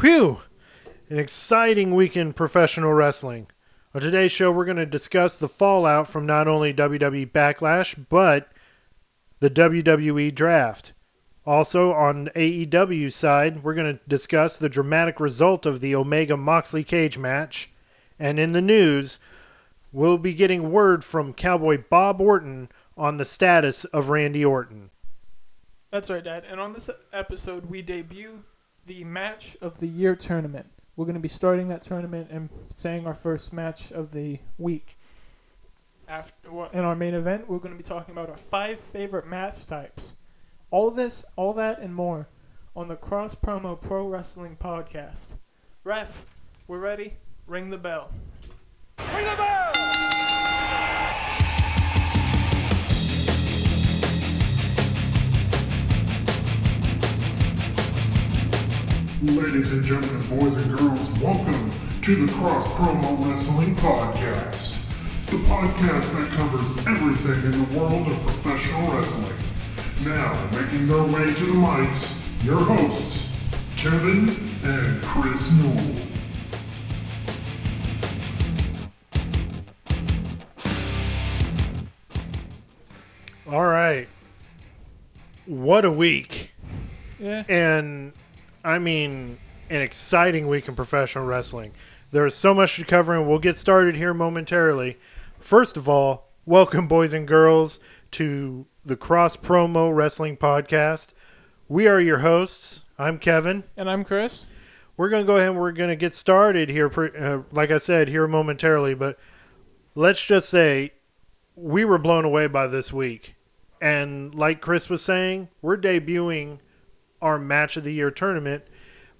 Whew! An exciting weekend professional wrestling. On today's show, we're going to discuss the fallout from not only WWE Backlash, but the WWE Draft. Also, on AEW side, we're going to discuss the dramatic result of the Omega Moxley cage match. And in the news, we'll be getting word from Cowboy Bob Orton on the status of Randy Orton. That's right, Dad. And on this episode, we debut the Match of the Year tournament. We're going to be starting that tournament and saying our first match of the week. In our main event, we're going to be talking about our 5 favorite match types. All this, all that, and more on the Cross Promo Pro Wrestling Podcast. Ref, we're ready. Ring the bell. Ring the bell! Ladies and gentlemen, boys and girls, welcome to the Cross Promo Wrestling Podcast. The podcast that covers everything in the world of professional wrestling. Now, making their way to the mics, your hosts, Kevin and Chris Newell. All right. What a week. Yeah. And, I mean, an exciting week in professional wrestling. There is so much to cover, and we'll get started here momentarily. First of all, welcome, boys and girls, to the Cross Promo Wrestling Podcast. We are your hosts. I'm Kevin. And I'm Chris. We're going to go ahead and we're going to get started here, like I said, here momentarily. But let's just say we were blown away by this week. And like Chris was saying, we're debuting our Match of the Year tournament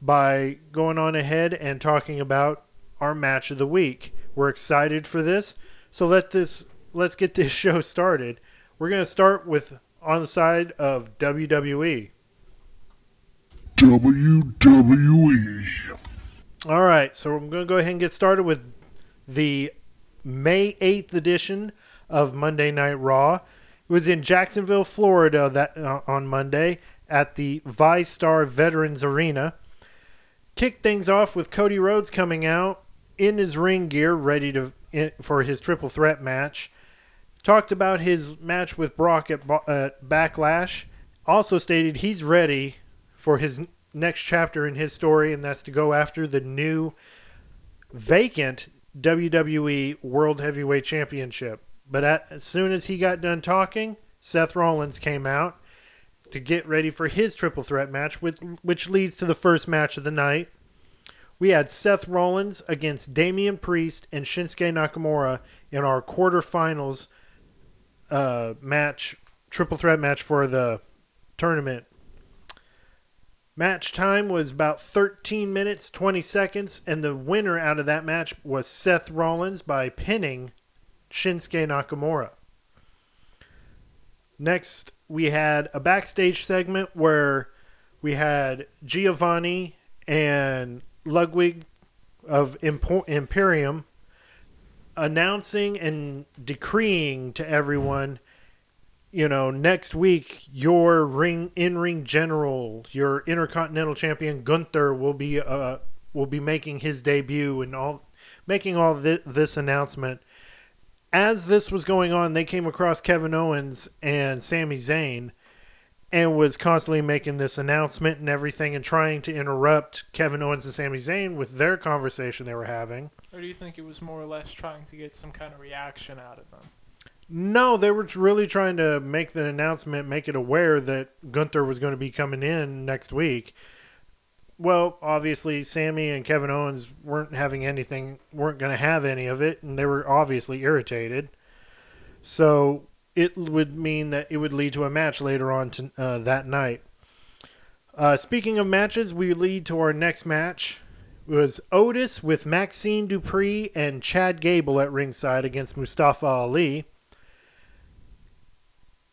by going on ahead and talking about our match of the week. We're excited for this. So let's get this show started. We're going to start with on the side of WWE. WWE. All right, so I'm going to go ahead and get started with the May 8th edition of Monday Night Raw. It was in Jacksonville, Florida on Monday at the ViStar Veterans Arena. Kicked things off with Cody Rhodes coming out in his ring gear, ready for his triple threat match. Talked about his match with Brock at Backlash. Also stated he's ready for his next chapter in his story, and that's to go after the new vacant WWE World Heavyweight Championship. But as soon as he got done talking, Seth Rollins came out to get ready for his triple threat match, which leads to the first match of the night. We had Seth Rollins against Damian Priest and Shinsuke Nakamura in our quarterfinals match, triple threat match for the tournament. Match time was about 13 minutes, 20 seconds, and the winner out of that match was Seth Rollins by pinning Shinsuke Nakamura. Next, we had a backstage segment where we had Giovanni and Ludwig of Imperium announcing and decreeing to everyone, you know, next week your in-ring general, your Intercontinental Champion Gunther will be making his debut and making this announcement. As this was going on, they came across Kevin Owens and Sami Zayn and was constantly making this announcement and everything and trying to interrupt Kevin Owens and Sami Zayn with their conversation they were having. Or do you think it was more or less trying to get some kind of reaction out of them? No, they were really trying to make the announcement, make it aware that Gunther was going to be coming in next week. Well, obviously, Sammy and Kevin Owens weren't going to have any of it, and they were obviously irritated. So it would mean that it would lead to a match later on that night. Speaking of matches, we lead to our next match. It was Otis with Maxxine Dupri and Chad Gable at ringside against Mustafa Ali.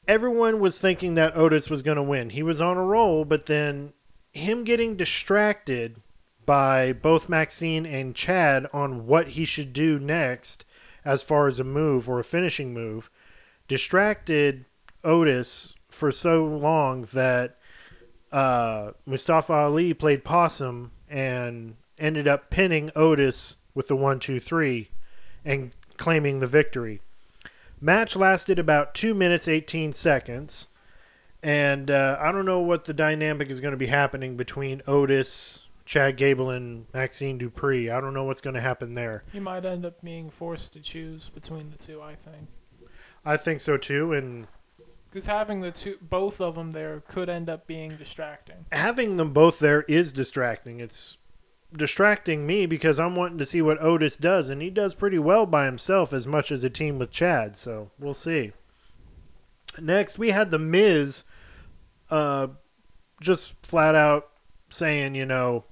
Everyone was thinking that Otis was going to win. He was on a roll, but then him getting distracted by both Maxxine and Chad on what he should do next as far as a move or a finishing move, distracted Otis for so long that Mustafa Ali played possum and ended up pinning Otis with the 1-2-3 and claiming the victory. Match lasted about 2 minutes, 18 seconds. And I don't know what the dynamic is going to be happening between Otis, Chad Gable, and Maxxine Dupri. I don't know what's going to happen there. You might end up being forced to choose between the two, I think. I think so, too. And because having the two, both of them there could end up being distracting. Having them both there is distracting. It's distracting me because I'm wanting to see what Otis does, and he does pretty well by himself as much as a team with Chad, so we'll see. Next, we had The Miz just flat out saying, you know,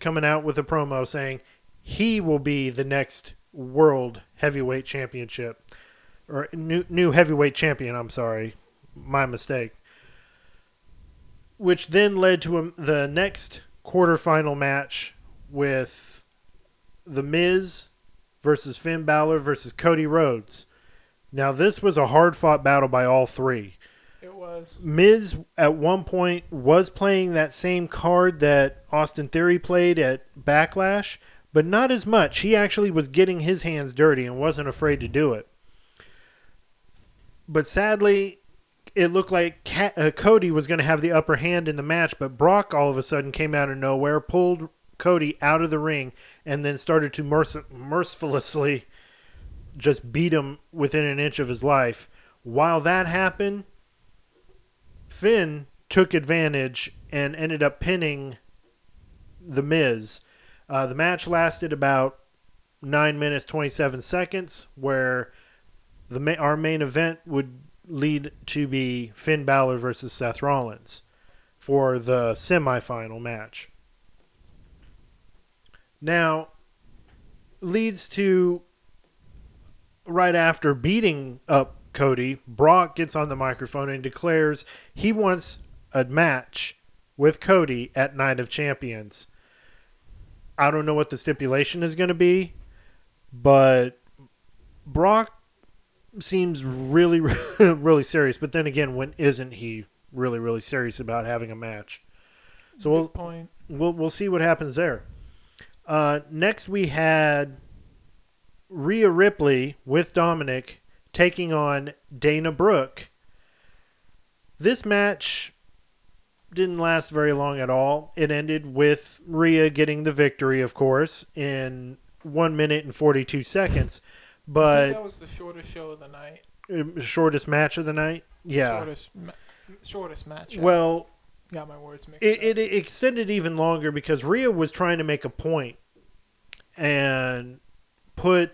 coming out with a promo saying he will be the next world heavyweight championship, or new heavyweight champion, I'm sorry, my mistake, which then led to the next quarterfinal match with The Miz versus Finn Balor versus Cody Rhodes. Now, this was a hard-fought battle by all three. It was. Miz, at one point, was playing that same card that Austin Theory played at Backlash, but not as much. He actually was getting his hands dirty and wasn't afraid to do it. But sadly, it looked like Cody was going to have the upper hand in the match, but Brock all of a sudden came out of nowhere, pulled Cody out of the ring, and then started to mercilessly just beat him within an inch of his life. While that happened, Finn took advantage and ended up pinning The Miz. The match lasted about 9 minutes, 27 seconds, where our main event would lead to be Finn Balor versus Seth Rollins for the semifinal match. Now, leads to right after beating up Cody, Brock gets on the microphone and declares he wants a match with Cody at Night of Champions. I don't know what the stipulation is going to be, but Brock seems really, really serious. But then again, when isn't he really, really serious about having a match? So we'll see what happens there. Next, we had Rhea Ripley with Dominik taking on Dana Brooke. This match didn't last very long at all. It ended with Rhea getting the victory, of course, in 1 minute and 42 seconds. But I think that was the shortest show of the night. Shortest match of the night? Yeah. Shortest match. Well, got my words mixed up. It extended even longer because Rhea was trying to make a point and put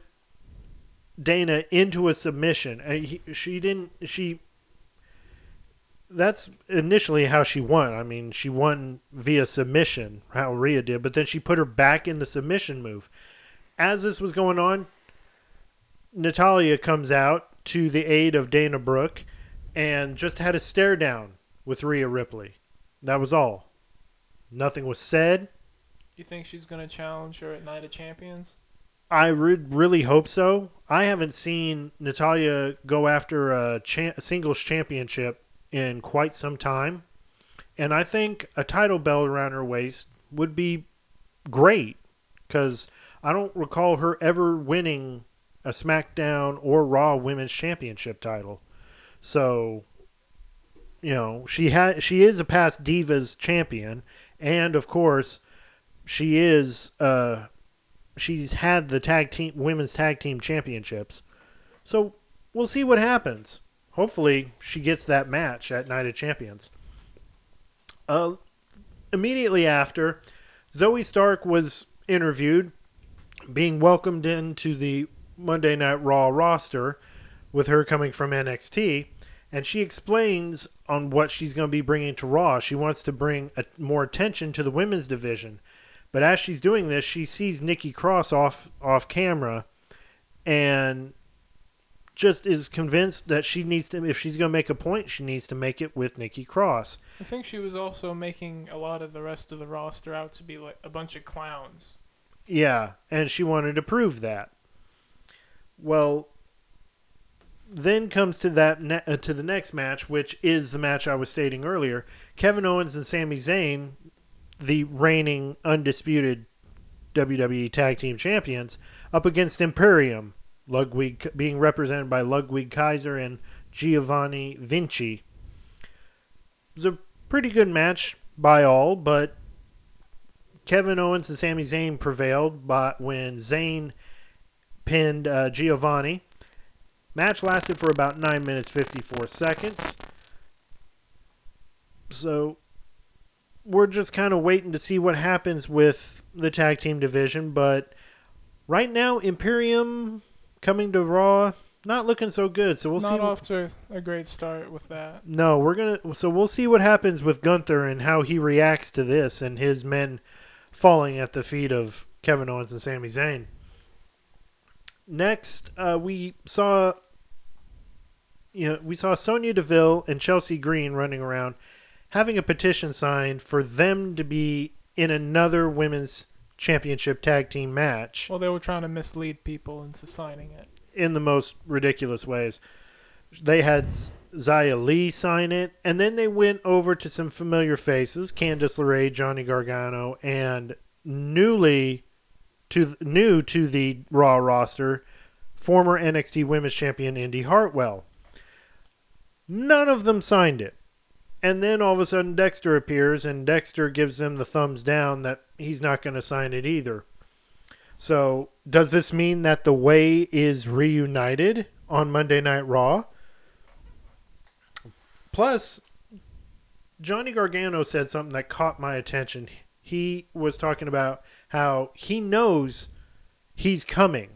Dana into a submission. That's initially how she won. I mean, she won via submission, how Rhea did, but then she put her back in the submission move. As this was going on, Natalya comes out to the aid of Dana Brooke and just had a stare down with Rhea Ripley. That was all. Nothing was said. You think she's going to challenge her at Night of Champions? I would really hope so. I haven't seen Natalya go after a singles championship in quite some time. And I think a title belt around her waist would be great, because I don't recall her ever winning a SmackDown or Raw Women's Championship title. So, you know, she is a past Divas champion. And, of course, she's had the women's tag team championships. So we'll see what happens. Hopefully she gets that match at Night of Champions. Immediately after, Zoe Stark was interviewed, being welcomed into the Monday Night Raw roster, with her coming from NXT, and she explains on what she's going to be bringing to Raw. She wants to bring more attention to the women's division. But as she's doing this, she sees Nikki Cross off camera and just is convinced that she needs to, if she's going to make a point, she needs to make it with Nikki Cross. I think she was also making a lot of the rest of the roster out to be like a bunch of clowns. Yeah, and she wanted to prove that. Well, then comes to to the next match, which is the match I was stating earlier. Kevin Owens and Sami Zayn the reigning undisputed WWE Tag Team Champions up against Imperium, Ludwig being represented by Ludwig Kaiser and Giovanni Vinci. It was a pretty good match by all, but Kevin Owens and Sami Zayn prevailed when Zayn pinned Giovanni. Match lasted for about 9 minutes 54 seconds. So we're just kind of waiting to see what happens with the tag team division, but right now Imperium coming to Raw, not looking so good. So we'll see. Not off to a great start with that. No, we'll see what happens with Gunther and how he reacts to this and his men falling at the feet of Kevin Owens and Sami Zayn. Next, we saw Sonya Deville and Chelsea Green running around having a petition signed for them to be in another women's championship tag team match. Well, they were trying to mislead people into signing it in the most ridiculous ways. They had Xia Li sign it, and then they went over to some familiar faces, Candice LeRae, Johnny Gargano, and new to the Raw roster, former NXT Women's Champion Indy Hartwell. None of them signed it. And then all of a sudden Dexter appears, and Dexter gives them the thumbs down that he's not going to sign it either. So does this mean that The Way is reunited on Monday Night Raw? Plus, Johnny Gargano said something that caught my attention. He was talking about how he knows he's coming,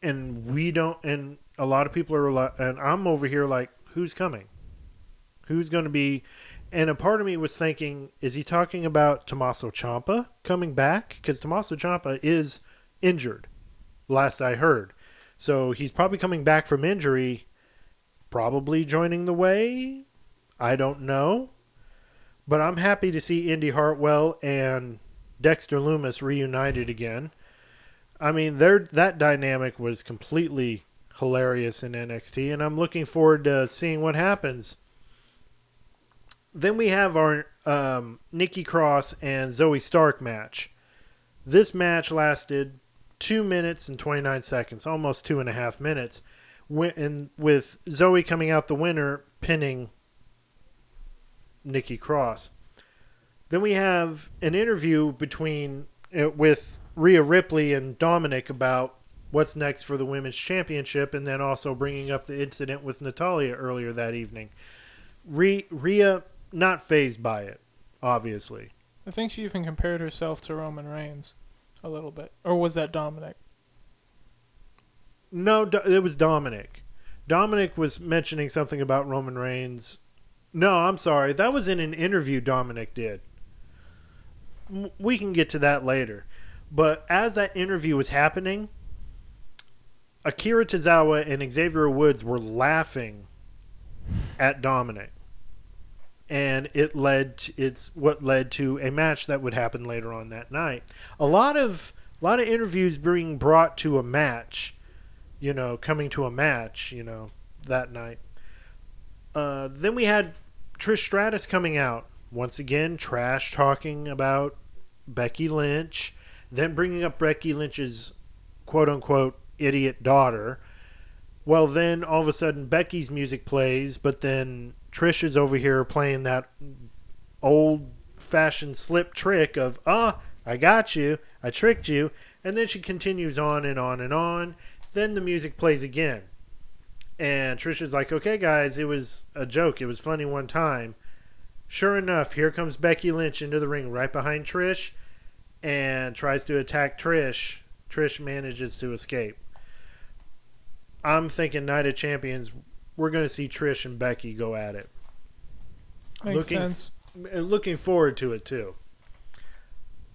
and we don't. And a lot of people are, and I'm over here like, who's coming? Who's going to be? And a part of me was thinking, is he talking about Tommaso Ciampa coming back? Because Tommaso Ciampa is injured, last I heard. So he's probably coming back from injury, probably joining The Way. I don't know. But I'm happy to see Indy Hartwell and Dexter Lumis reunited again. I mean, that dynamic was completely hilarious in NXT, and I'm looking forward to seeing what happens. Then we have our Nikki Cross and Zoe Stark match. This match lasted 2 minutes and 29 seconds, almost 2.5 minutes, and with Zoe coming out the winner, pinning Nikki Cross. Then we have an interview with Rhea Ripley and Dominik about what's next for the women's championship, and then also bringing up the incident with Natalya earlier that evening. Rhea not fazed by it, obviously. I think she even compared herself to Roman Reigns a little bit. Or was that Dominik? No, it was Dominik. Dominik was mentioning something about Roman Reigns. No, I'm sorry. That was in an interview Dominik did. We can get to that later. But as that interview was happening, Akira Tozawa and Xavier Woods were laughing at Dominik. And it's what led to a match that would happen later on that night. A lot of interviews being brought to a match, coming to a match, that night. Then we had Trish Stratus coming out, once again trash talking about Becky Lynch, then bringing up Becky Lynch's quote-unquote idiot daughter. Well, then all of a sudden Becky's music plays, but then Trish is over here playing that old-fashioned slip trick of, I got you, I tricked you, and then she continues on and on and on. Then the music plays again. And Trisha's like, okay, guys, it was a joke. It was funny one time. Sure enough, here comes Becky Lynch into the ring right behind Trish and tries to attack Trish. Trish manages to escape. I'm thinking Night of Champions, we're going to see Trish and Becky go at it. Makes sense. Looking forward to it, too.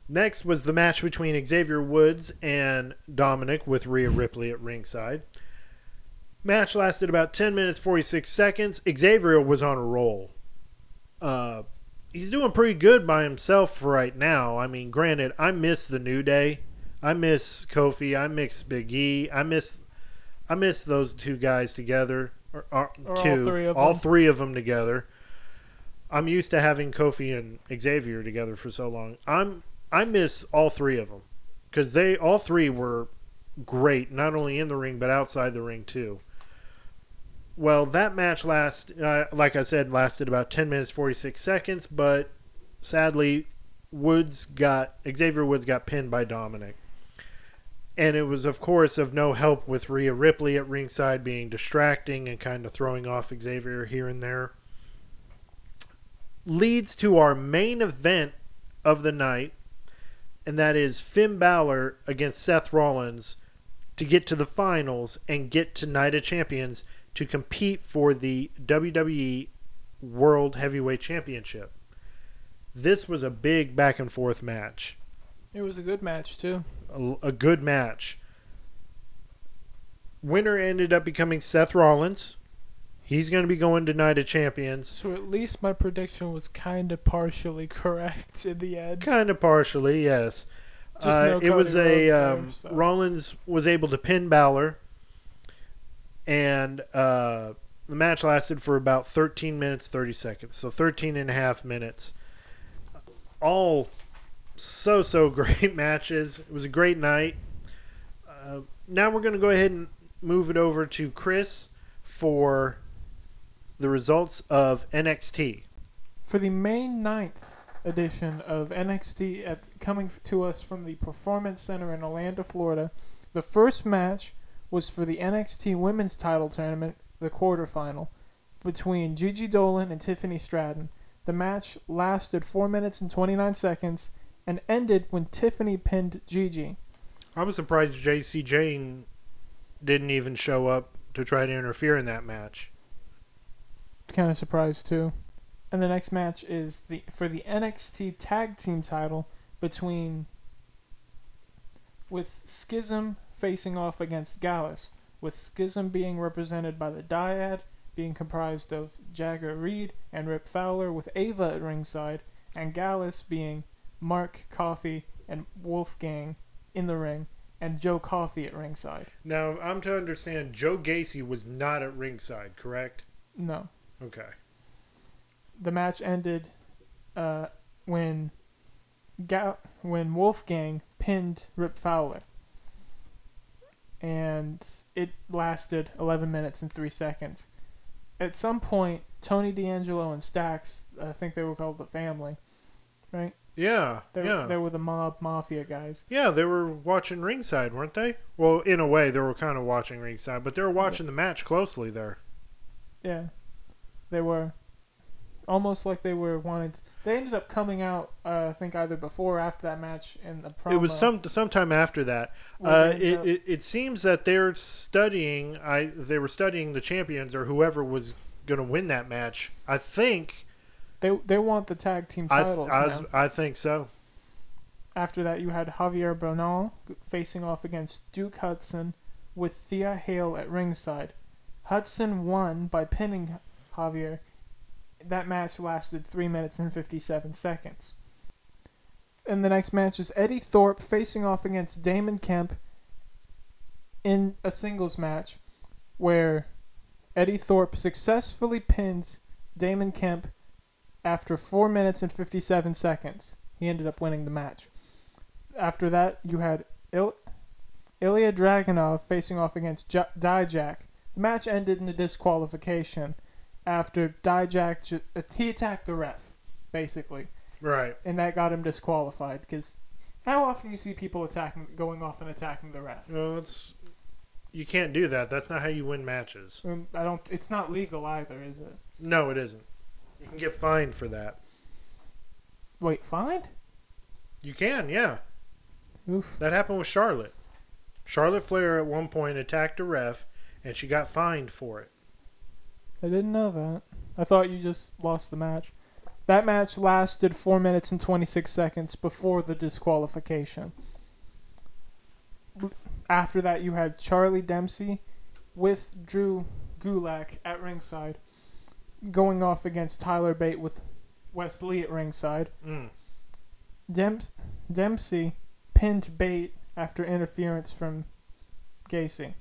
Next was the match between Xavier Woods and Dominik with Rhea Ripley at ringside. Match lasted about 10 minutes, 46 seconds. Xavier was on a roll. He's doing pretty good by himself right now. I mean, granted, I miss the New Day. I miss Kofi. I miss Big E. I miss those two guys together. Or all three of them together. I'm used to having Kofi and Xavier together for so long. I miss all three of them because they all three were great, not only in the ring but outside the ring too. Well, that match lasted about 10 minutes 46 seconds, but sadly, Xavier Woods got pinned by Dominik, and it was of course of no help with Rhea Ripley at ringside being distracting and kind of throwing off Xavier here and there. Leads to our main event of the night, and that is Finn Balor against Seth Rollins to get to the finals and get to Night of Champions to compete for the WWE World Heavyweight Championship. This was a big back-and-forth match. It was a good match, too. A good match. Winner ended up becoming Seth Rollins. He's going to be going to Night of Champions. So at least my prediction was kind of partially correct in the end. Kind of partially, yes. Rollins was able to pin Balor. And the match lasted for about 13 minutes, 30 seconds. So 13 and a half minutes. All so great matches. It was a great night. Now we're going to go ahead and move it over to Chris for the results of NXT. For the May 9th edition of NXT coming to us from the Performance Center in Orlando, Florida, the first match was for the NXT Women's Title Tournament, the quarterfinal, between Gigi Dolan and Tiffany Stratton. The match lasted 4 minutes and 29 seconds and ended when Tiffany pinned Gigi. I was surprised JC Jane didn't even show up to try to interfere in that match. Kind of surprised too. And the next match is for the NXT Tag Team title with Schism facing off against Gallus, with Schism being represented by the Dyad, being comprised of Jagger Reed and Rip Fowler, with Ava at ringside, and Gallus being Mark Coffey and Wolfgang in the ring, and Joe Coffey at ringside. Now, I'm to understand, Joe Gacy was not at ringside, correct? No. Okay. The match ended when Wolfgang pinned Rip Fowler. And it lasted 11 minutes and 3 seconds. At some point, Tony D'Angelo and Stax, I think they were called the Family, right? Yeah, they were the mafia guys. Yeah, they were watching ringside, weren't they? Well, in a way, they were kind of watching ringside, but they were watching the match closely there. Yeah, they were. Almost like they were wanted. They ended up coming out, I think, either before or after that match in the promo. It was sometime after that. It seems that they're studying. They were studying the champions or whoever was going to win that match. I think they want the tag team titles. I think so. After that, you had Javier Bernal facing off against Duke Hudson with Thea Hale at ringside. Hudson won by pinning Javier. That match lasted 3 minutes and 57 seconds. And the next match is Eddie Thorpe facing off against Damon Kemp in a singles match where Eddie Thorpe successfully pins Damon Kemp after 4 minutes and 57 seconds. He ended up winning the match. After that, you had Ilya Dragunov facing off against Dijak. The match ended in a disqualification after Dijak, he attacked the ref, basically. Right. And that got him disqualified, because how often do you see people going off and attacking the ref? Well, you can't do that. That's not how you win matches. It's not legal either, is it? No, it isn't. You can get fined for that. Wait, fined? You can, yeah. Oof. That happened with Charlotte. Charlotte Flair at one point attacked a ref, and she got fined for it. I didn't know that. I thought you just lost the match. That match lasted 4 minutes and 26 seconds before the disqualification. After that, you had Charlie Dempsey with Drew Gulak at ringside going off against Tyler Bate with Wes Lee at ringside. Mm. Dempsey pinned Bate after interference from Gacy.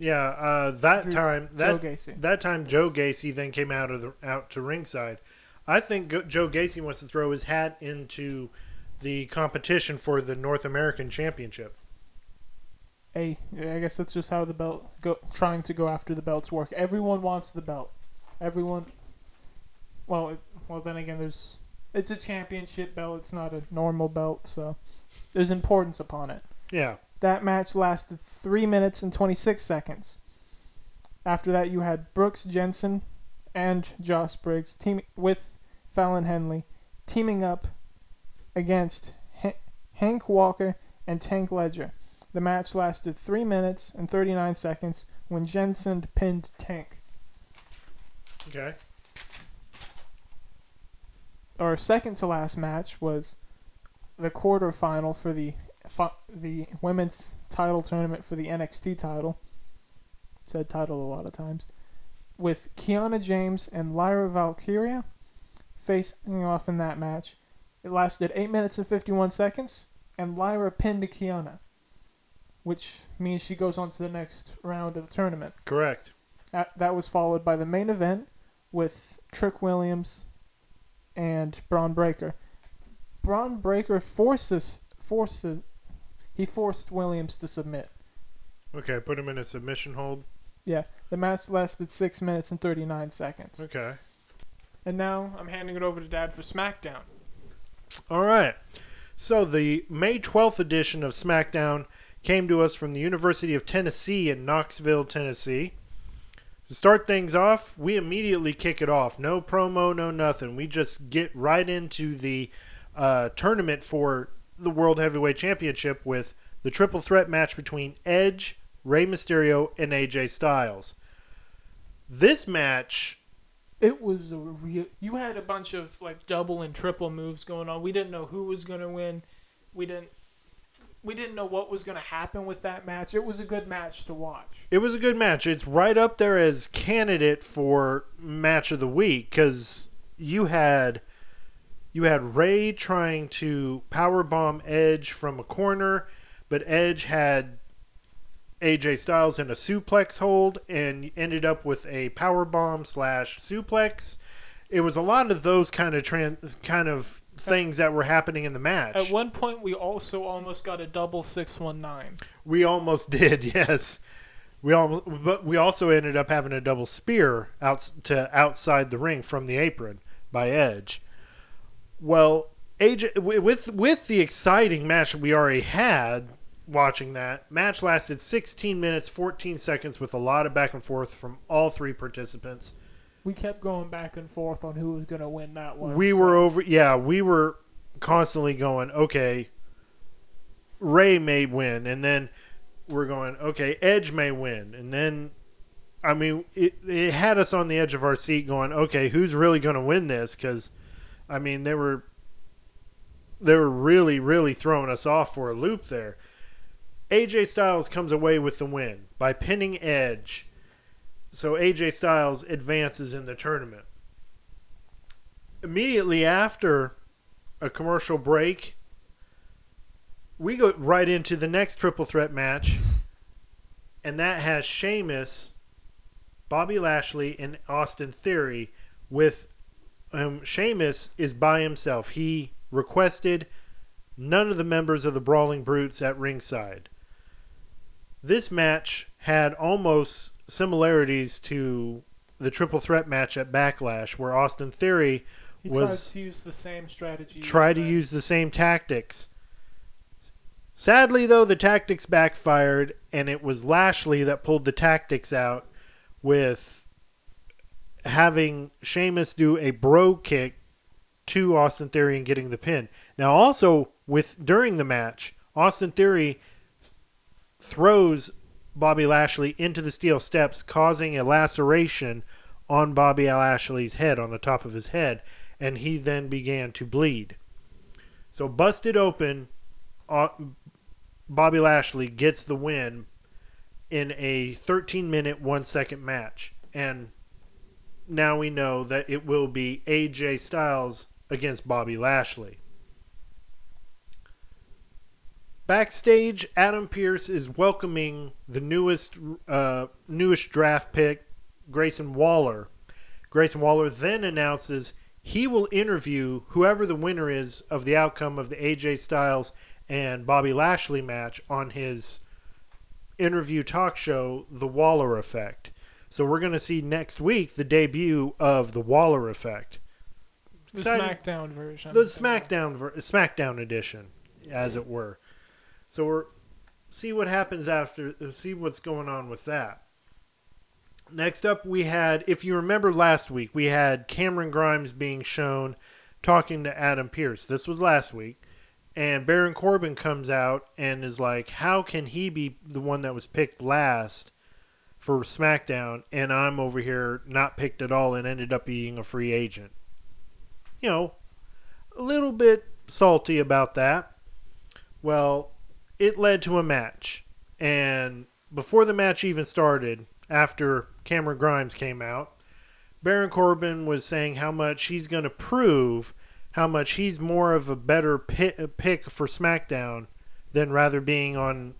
Yeah, Joe Gacy then came out to ringside. I think Joe Gacy wants to throw his hat into the competition for the North American Championship. Hey, I guess that's just how the trying to go after the belts work. Everyone wants the belt. Everyone. Well, then again, it's a championship belt. It's not a normal belt, so there's importance upon it. Yeah. That match lasted 3 minutes and 26 seconds. After that, you had Brooks Jensen and Josh Briggs with Fallon Henley teaming up against Hank Walker and Tank Ledger. The match lasted 3 minutes and 39 seconds when Jensen pinned Tank. Okay. Our second to last match was the quarterfinal for the women's title tournament for the NXT title. Said title a lot of times. With Kiana James and Lyra Valkyria facing off in that match. It lasted 8 minutes and 51 seconds, and Lyra pinned Kiana, which means she goes on to the next round of the tournament. Correct. That was followed by the main event with Trick Williams and Braun Breaker. Braun Breaker forced Williams to submit. Okay, put him in a submission hold. Yeah, the match lasted 6 minutes and 39 seconds. Okay. And now I'm handing it over to Dad for SmackDown. All right. So the May 12th edition of SmackDown came to us from the University of Tennessee in Knoxville, Tennessee. To start things off, we immediately kick it off. No promo, no nothing. We just get right into the tournament for the World Heavyweight Championship with the triple threat match between Edge, Rey Mysterio, and AJ Styles. This match... It was a real... You had a bunch of like double and triple moves going on. We didn't know who was going to win. We didn't know what was going to happen with that match. It was a good match to watch. It was a good match. It's right up there as candidate for match of the week because you had Rey trying to powerbomb Edge from a corner, but Edge had AJ Styles in a suplex hold and ended up with a powerbomb/suplex. It was a lot of those kind of things that were happening in the match. At one point, we also almost got a double 619. We almost did, yes. But we also ended up having a double spear outside the ring from the apron by Edge. Well, AJ, with the exciting match we already had watching that, match lasted 16 minutes, 14 seconds with a lot of back and forth from all three participants. We kept going back and forth on who was going to win that one. We were constantly going, okay, Rey may win. And then we're going, okay, Edge may win. And then, I mean, it had us on the edge of our seat going, okay, who's really going to win this? Because, I mean, they were really, really throwing us off for a loop there. AJ Styles comes away with the win by pinning Edge. So AJ Styles advances in the tournament. Immediately after a commercial break, we go right into the next triple threat match, and that has Sheamus, Bobby Lashley, and Austin Theory. With Sheamus is by himself. He requested none of the members of the Brawling Brutes at ringside. This match had almost similarities to the triple threat match at Backlash, where Austin Theory tried to use the same tactics. Sadly, though, the tactics backfired, and it was Lashley that pulled the tactics out with having Sheamus do a bro kick to Austin Theory and getting the pin. Now, also during the match, Austin Theory throws Bobby Lashley into the steel steps, causing a laceration on Bobby Lashley's head, on the top of his head, and he then began to bleed. So busted open, Bobby Lashley gets the win in a 13-minute, 1-second match. And now we know that it will be AJ Styles against Bobby Lashley. Backstage, Adam Pearce is welcoming the newest draft pick, Grayson Waller. Grayson Waller then announces he will interview whoever the winner is of the outcome of the AJ Styles and Bobby Lashley match on his interview talk show, The Waller Effect. So we're going to see next week the debut of The Waller Effect. The SmackDown version. The SmackDown edition, as it were. So we're see what happens after, see what's going on with that. Next up we had, if you remember last week, we had Cameron Grimes being shown talking to Adam Pearce. This was last week. And Baron Corbin comes out and is like, how can he be the one that was picked last for SmackDown, and I'm over here not picked at all and ended up being a free agent? You know, a little bit salty about that. Well, it led to a match. And before the match even started, after Cameron Grimes came out, Baron Corbin was saying how much he's going to prove how much he's more of a better pick for SmackDown than rather being on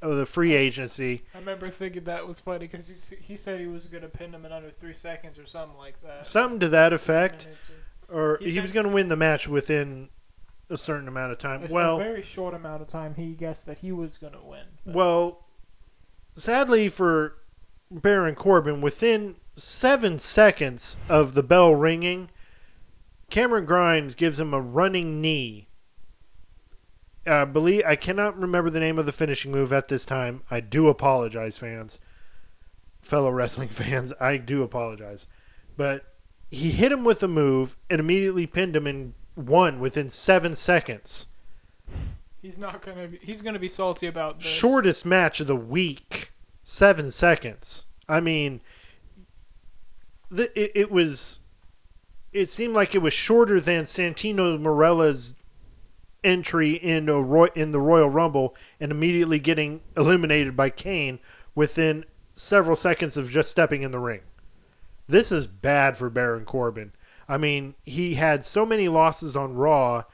the free agency. I remember thinking that was funny because he said he was going to pin him in under 3 seconds or something like that. Something to that effect. Or he was going to win the match within a certain amount of time. Well, a very short amount of time he guessed that he was going to win. But. Well, sadly for Baron Corbin, within 7 seconds of the bell ringing, Cameron Grimes gives him a running knee. I cannot remember the name of the finishing move at this time. I do apologize, fans. Fellow wrestling fans, I do apologize. But he hit him with a move and immediately pinned him and won within 7 seconds. He's going to be salty about this. Shortest match of the week. 7 seconds. I mean, it seemed like it was shorter than Santino Morella's entry in the Royal Rumble and immediately getting eliminated by Kane within several seconds of just stepping in the ring. This is bad for Baron Corbin. I mean, he had so many losses on Raw,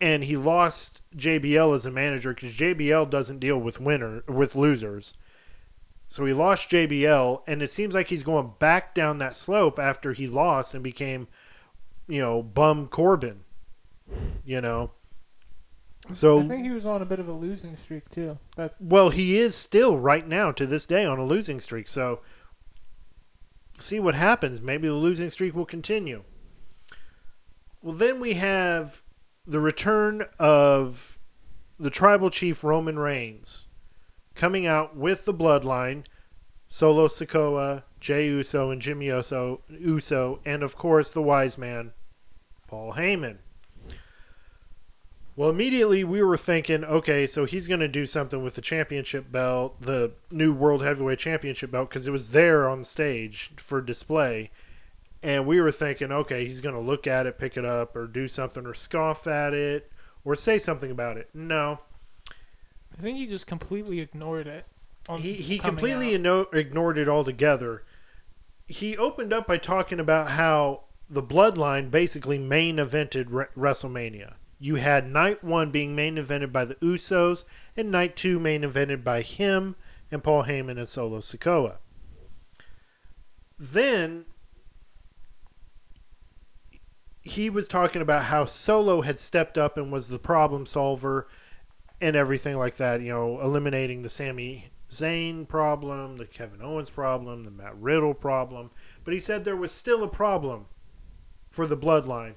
and he lost JBL as a manager because JBL doesn't deal with losers. So he lost JBL, and it seems like he's going back down that slope after he lost and became, you know, bum Corbin, you know. So I think he was on a bit of a losing streak, too. Well, he is still right now to this day on a losing streak, so see what happens. Maybe the losing streak will continue. Well, then we have the return of the tribal chief Roman Reigns, coming out with the Bloodline, Solo Sikoa, Jey Uso, and Jimmy Uso, and of course the wise man, Paul Heyman. Well, immediately we were thinking, okay, so he's going to do something with the championship belt, the new World Heavyweight Championship belt, because it was there on stage for display. And we were thinking, okay, he's going to look at it, pick it up, or do something, or scoff at it, or say something about it. No. I think he just completely ignored it. He completely ignored it altogether. He opened up by talking about how the Bloodline basically main evented WrestleMania. You had night one being main evented by the Usos and night two main evented by him and Paul Heyman and Solo Sikoa. Then he was talking about how Solo had stepped up and was the problem solver and everything like that, you know, eliminating the Sami Zayn problem, the Kevin Owens problem, the Matt Riddle problem. But he said there was still a problem for the Bloodline.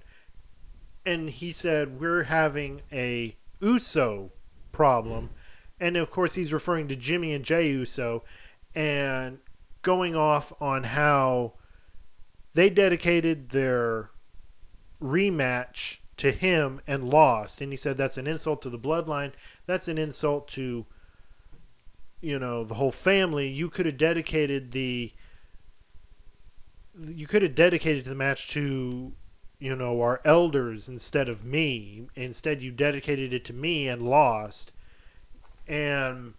And he said, we're having a Uso problem. And, of course, he's referring to Jimmy and Jey Uso and going off on how they dedicated their rematch to him and lost. And he said that's an insult to the Bloodline. That's an insult to, you know, the whole family. You could have dedicated the match to, you know, our elders instead of me. Instead, you dedicated it to me and lost. And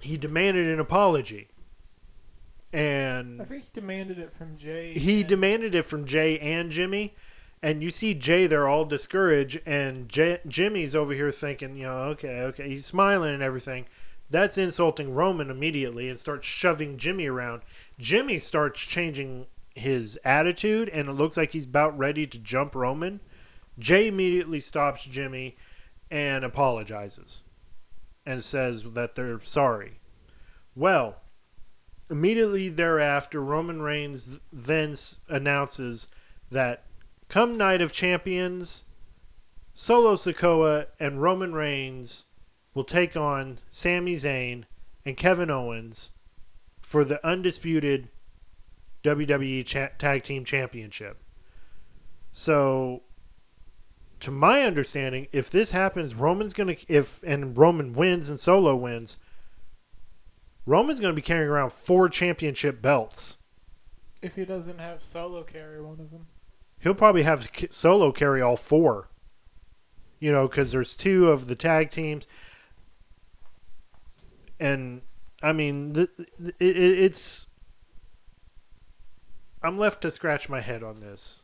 he demanded an apology. And I think he demanded it from Jay. He demanded it from Jay and Jimmy. And you see Jay, they're all discouraged, and Jimmy's over here thinking, you know, okay. He's smiling and everything. That's insulting Roman immediately and starts shoving Jimmy around. Jimmy starts changing his attitude, and it looks like he's about ready to jump Roman, Jay immediately stops Jimmy and apologizes and says that they're sorry. Well, immediately thereafter, Roman Reigns then announces that come Night of Champions, Solo Sikoa and Roman Reigns will take on Sami Zayn and Kevin Owens for the undisputed WWE Tag Team Championship. So, to my understanding, if this happens, Roman wins and Solo wins, Roman's going to be carrying around 4 championship belts. If he doesn't have Solo carry one of them. He'll probably have Solo carry all 4. You know, because there's 2 of the tag teams. And, I mean, it's... I'm left to scratch my head on this.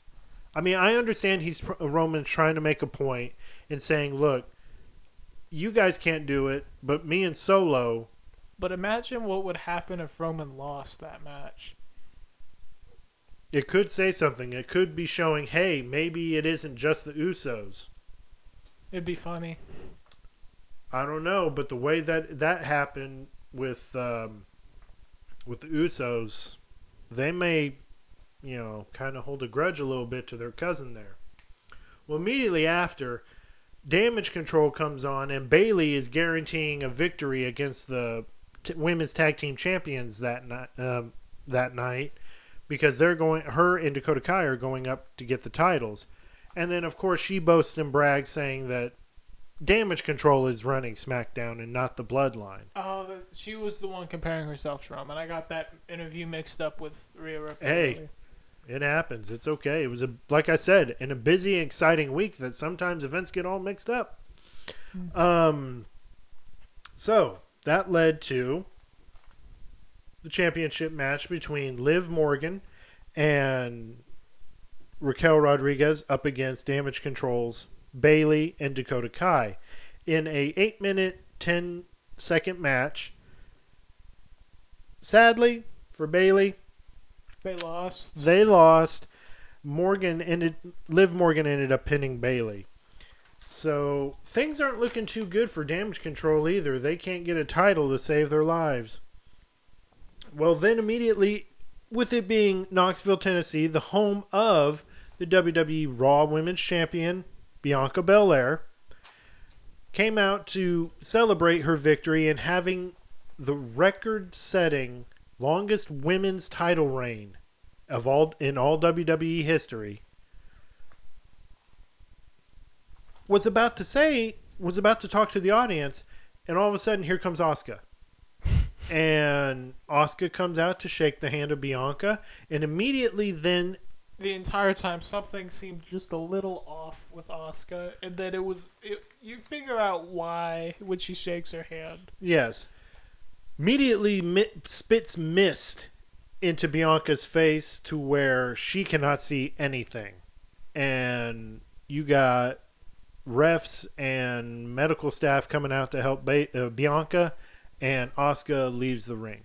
I mean, I understand Roman's trying to make a point and saying, look, you guys can't do it, but me and Solo... But imagine what would happen if Roman lost that match. It could say something. It could be showing, hey, maybe it isn't just the Usos. It'd be funny. I don't know, but the way that happened with the Usos, they may, you know, kind of hold a grudge a little bit to their cousin there. Well, immediately after... Damage Control comes on, and Bayley is guaranteeing a victory against the women's tag team champions that night because they're going. Her and Dakota Kai are going up to get the titles, and then of course she boasts and brags saying that Damage Control is running SmackDown and not the Bloodline. Oh, she was the one comparing herself to Roman. I got that interview mixed up with Rhea Ripley. Hey. It happens. It's okay. It was, like I said, in a busy and exciting week that sometimes events get all mixed up. Mm-hmm. So, that led to the championship match between Liv Morgan and Raquel Rodriguez up against Damage Control's Bayley and Dakota Kai. In a 8-minute, 10-second match, sadly, for Bayley... They lost. Liv Morgan ended up pinning Bayley. So things aren't looking too good for Damage Control either. They can't get a title to save their lives. Well, then immediately, with it being Knoxville, Tennessee, the home of the WWE Raw Women's Champion, Bianca Belair, came out to celebrate her victory and having the record-setting longest women's title reign in all WWE history, was about to talk to the audience, and all of a sudden here comes Asuka. And Asuka comes out to shake the hand of Bianca, and immediately then the entire time something seemed just a little off with Asuka, and then you figure out why when she shakes her hand. Yes. Immediately spits mist into Bianca's face to where she cannot see anything. And you got refs and medical staff coming out to help Bianca, and Asuka leaves the ring.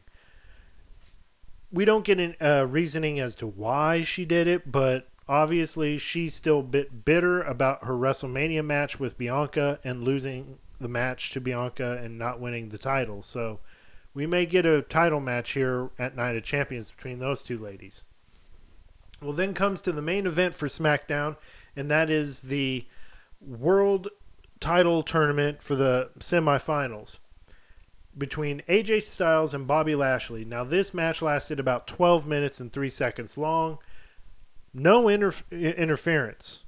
We don't get a reasoning as to why she did it, but obviously she's still a bit bitter about her WrestleMania match with Bianca and losing the match to Bianca and not winning the title. So... we may get a title match here at Night of Champions between those two ladies. Well, then comes to the main event for SmackDown, and that is the World Title Tournament for the semifinals between AJ Styles and Bobby Lashley. Now, this match lasted about 12 minutes and 3 seconds long. No interference.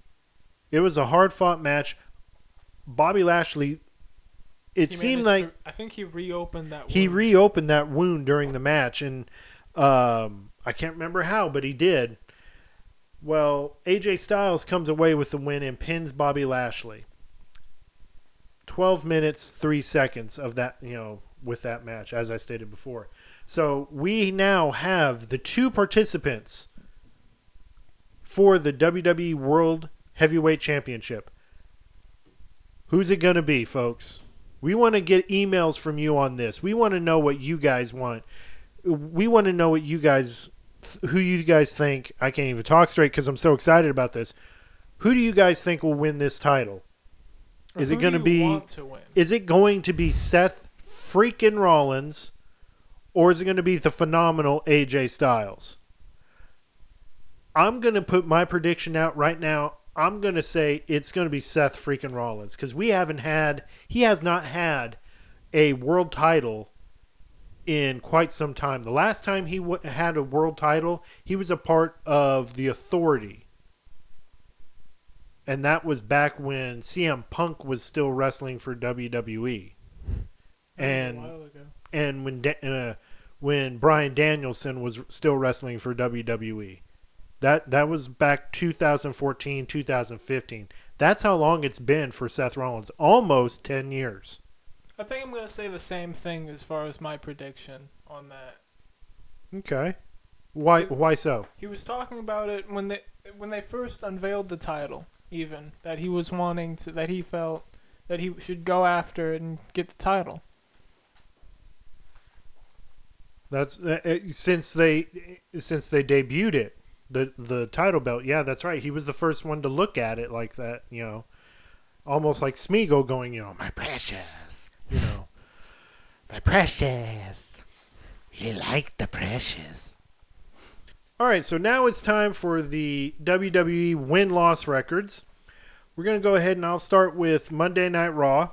It was a hard-fought match. Bobby Lashley... It seemed like... I think he reopened that wound. He reopened that wound during the match, and I can't remember how, but he did. Well, AJ Styles comes away with the win and pins Bobby Lashley. 12 minutes, 3 seconds of that, you know, with that match, as I stated before. So we now have the 2 participants for the WWE World Heavyweight Championship. Who's it going to be, folks? We want to get emails from you on this. We want to know what you guys want. We want to know what you guys who you guys think, I can't even talk straight because I'm so excited about this. Who do you guys think will win this title? Is it going to be? Is it going to be Seth freaking Rollins, or is it going to be the phenomenal AJ Styles? I'm going to put my prediction out right now. I'm going to say it's going to be Seth freaking Rollins because he has not had a world title in quite some time. The last time he had a world title, he was a part of the Authority. And that was back when CM Punk was still wrestling for WWE. And, when Bryan Danielson was still wrestling for WWE. That was back 2014, 2015. That's how long it's been for Seth Rollins. Almost 10 years. I think I'm going to say the same thing as far as my prediction on that. Okay. Why so? He was talking about it when they first unveiled the title, even, that he was wanting to, that he felt that he should go after it and get the title. That's since they debuted it. The title belt, yeah, that's right. He was the first one to look at it like that, you know, almost like Smeagol going, you know, my precious, you know, my precious. He liked the precious. All right, so now it's time for the WWE win-loss records. We're going to go ahead and I'll start with Monday Night Raw.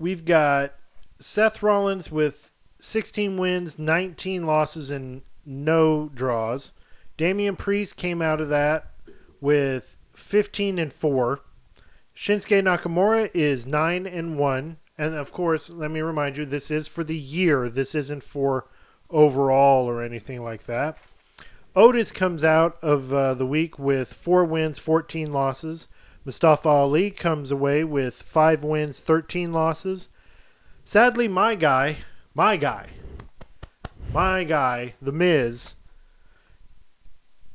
We've got Seth Rollins with 16 wins, 19 losses, and no draws. Damian Priest came out of that with 15-4. Shinsuke Nakamura is 9-1. And of course, let me remind you, this is for the year. This isn't for overall or anything like that. Otis comes out of the week with 4 wins, 14 losses. Mustafa Ali comes away with 5 wins, 13 losses. Sadly, my guy, The Miz,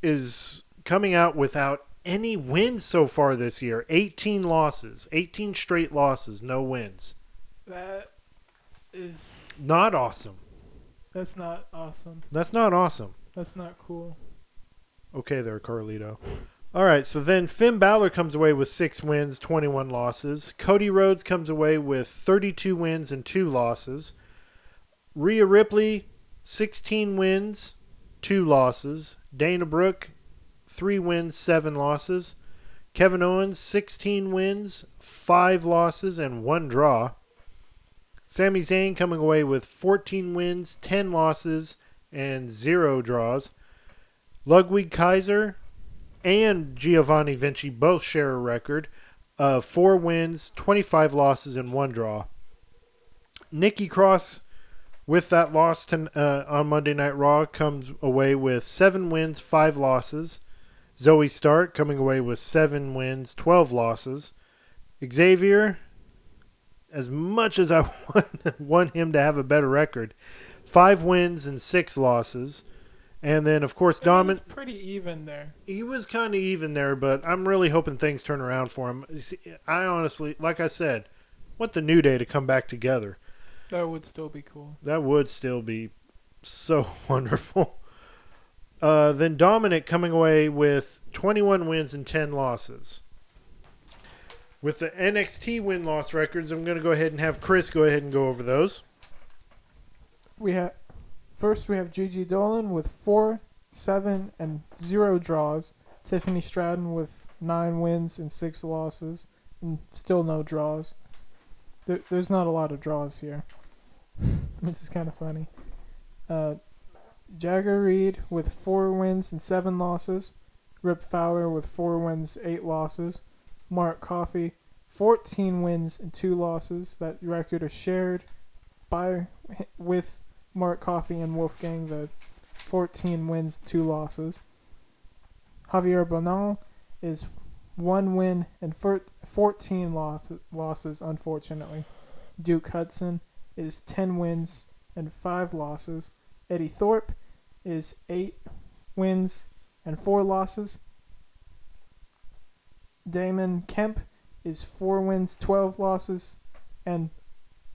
is coming out without any wins so far this year. 18 losses. 18 straight losses. No wins. That is... not awesome. That's not awesome. That's not awesome. That's not cool. Okay there, Carlito. All right, so then Finn Balor comes away with 6 wins, 21 losses. Cody Rhodes comes away with 32 wins and 2 losses. Rhea Ripley, 16 wins, 2 losses. Dana Brooke, 3 wins, 7 losses. Kevin Owens, 16 wins, 5 losses, and 1 draw. Sami Zayn coming away with 14 wins, 10 losses, and 0 draws. Ludwig Kaiser and Giovanni Vinci both share a record of 4 wins, 25 losses, and 1 draw. Nikki Cross, with that loss on Monday Night Raw, comes away with 7 wins, 5 losses. Zoe Stark coming away with 7 wins, 12 losses. Xavier, as much as I want him to have a better record, 5 wins and 6 losses. And then, of course, Dominik... He was pretty even there. He was kind of even there, but I'm really hoping things turn around for him. See, I honestly, like I said, want the New Day to come back together. That would still be cool. That would still be so wonderful. Then Dominik coming away with 21 wins and 10 losses. With the NXT win-loss records, I'm going to go ahead and have Chris go ahead and go over those. First, we have Gigi Dolan with 4, 7, and 0 draws. Tiffany Stratton with 9 wins and 6 losses, and still no draws. There's not a lot of draws here, which is kind of funny. Jagger Reed with 4 wins and 7 losses. Rip Fowler with 4 wins, 8 losses. Mark Coffey, 14 wins and 2 losses. That record is shared with Mark Coffey and Wolfgang, the 14 wins, 2 losses. Javier Bonal is 1 win and 14 losses, unfortunately. Duke Hudson is 10 wins and 5 losses. Eddie Thorpe is 8 wins and 4 losses. Damon Kemp is 4 wins, 12 losses, and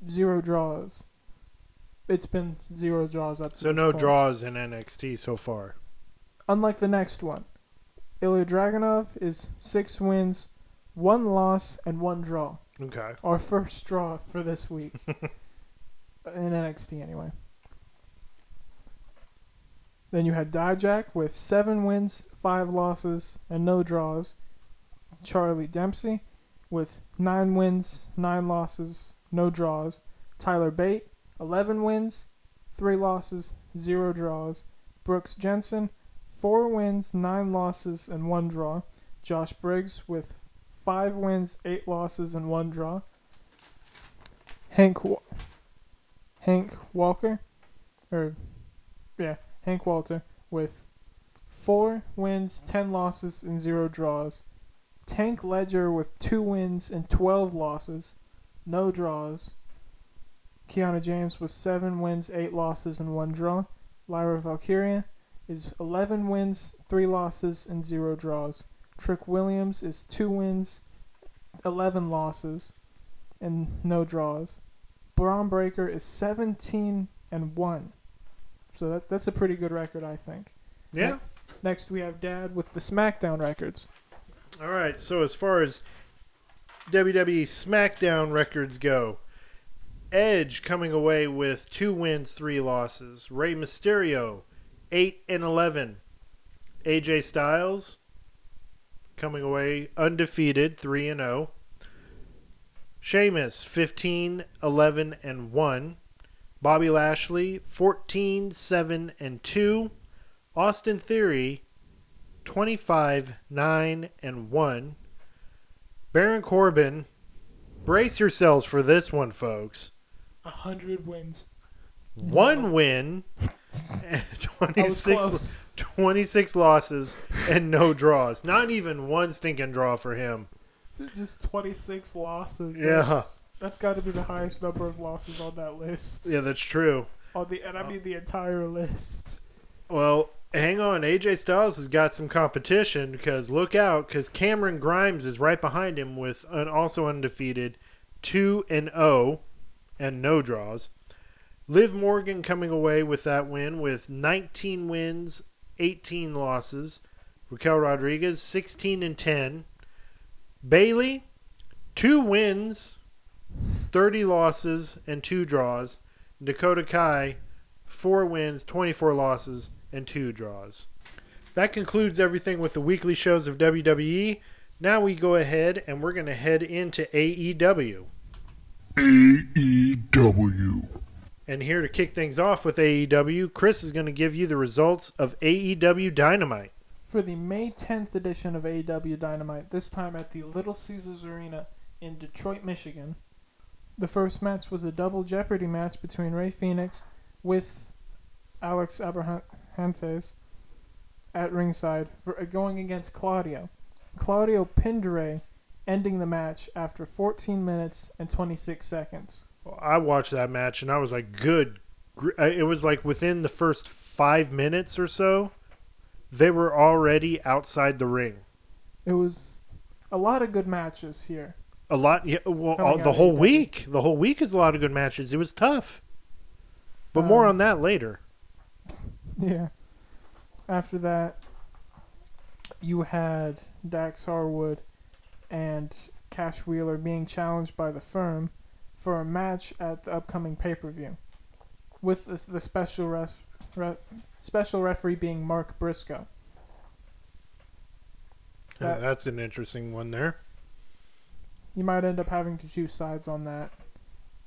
0 draws. it's been zero draws up to this point. Draws in NXT so far. Unlike the next one. Ilya Dragunov is 6 wins, 1 loss, and 1 draw. Okay. Our first draw for this week. In NXT, anyway. Then you had Dijak with 7 wins, 5 losses, and no draws. Charlie Dempsey with 9 wins, 9 losses, no draws. Tyler Bate, 11 wins, 3 losses, 0 draws. Brooks Jensen, 4 wins, 9 losses, and 1 draw. Josh Briggs with 5 wins, 8 losses, and 1 draw. Hank Walter with 4 wins, 10 losses, and 0 draws. Tank Ledger with 2 wins and 12 losses, no draws. Kiana James with 7 wins, 8 losses, and 1 draw. Lyra Valkyria is 11 wins, 3 losses, and 0 draws. Trick Williams is 2 wins, 11 losses, and no draws. Braun Breaker is 17-1. So that's a pretty good record, I think. Yeah. Next, we have Dad with the SmackDown records. All right, so as far as WWE SmackDown records go, Edge coming away with 2 wins, 3 losses. Rey Mysterio, 8-11. AJ Styles coming away undefeated, 3-0. Sheamus, 15-11-1. Bobby Lashley, 14-7-2. Austin Theory, 25-9-1. Baron Corbin, brace yourselves for this one, folks. 100 wins. 1 win, and 26 losses, and no draws. Not even one stinking draw for him. Just 26 losses. Yeah. That's got to be the highest number of losses on that list. Yeah, that's true. I mean the entire list. Well, hang on. AJ Styles has got some competition because look out, because Cameron Grimes is right behind him with also undefeated 2-0 and no draws. Liv Morgan coming away with that win with 19 wins, 18 losses. Raquel Rodriguez, 16-10. Bayley, 2 wins. 30 losses and 2 draws. Dakota Kai, 4 wins, 24 losses, and 2 draws. That concludes everything with the weekly shows of WWE. Now we go ahead and we're going to head into AEW. AEW. And here to kick things off with AEW, Chris is going to give you the results of AEW Dynamite. For the May 10th edition of AEW Dynamite, this time at the Little Caesars Arena in Detroit, Michigan. The first match was a double jeopardy match between Rey Fénix with Alex Abrahantes at ringside going against Claudio. Claudio pinned Rey, ending the match after 14 minutes and 26 seconds. Well, I watched that match and I was like, good. It was like within the first 5 minutes or so, they were already outside the ring. It was a lot of good matches here. A lot, yeah, well, the whole week. The whole week is a lot of good matches. It was tough. But more on that later. Yeah. After that, you had Dax Harwood and Cash Wheeler being challenged by the firm for a match at the upcoming pay-per-view, with the special referee being Mark Briscoe. That's an interesting one there. You might end up having to choose sides on that.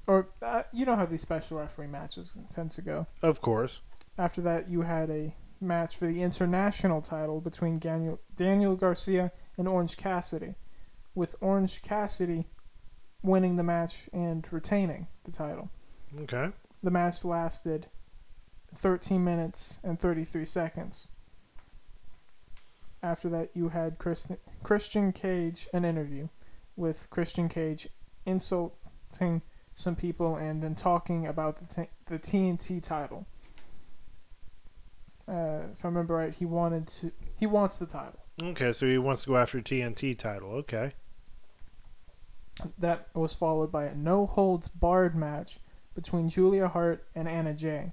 Or, you know how these special referee matches tend to go. Of course. After that, you had a match for the international title between Daniel Garcia and Orange Cassidy, with Orange Cassidy winning the match and retaining the title. Okay. The match lasted 13 minutes and 33 seconds. After that, you had Christian Cage, an interview, with Christian Cage insulting some people and then talking about the TNT title. If I remember right, he wants the title. Okay, so he wants to go after TNT title. Okay. That was followed by a no-holds-barred match between Julia Hart and Anna Jay,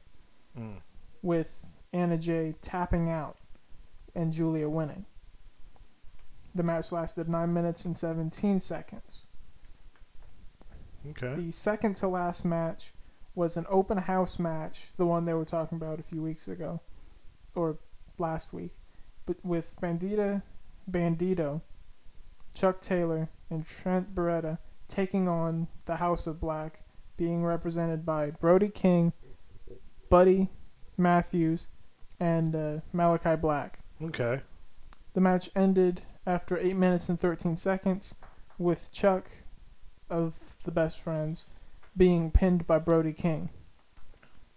with Anna Jay tapping out and Julia winning. The match lasted 9 minutes and 17 seconds. Okay. The second to last match was an open house match, the one they were talking about a few weeks ago, or last week, but with Bandido, Chuck Taylor, and Trent Beretta taking on the House of Black, being represented by Brody King, Buddy Matthews, and Malachi Black. Okay. The match ended after 8 minutes and 13 seconds with Chuck of the Best Friends being pinned by Brody King.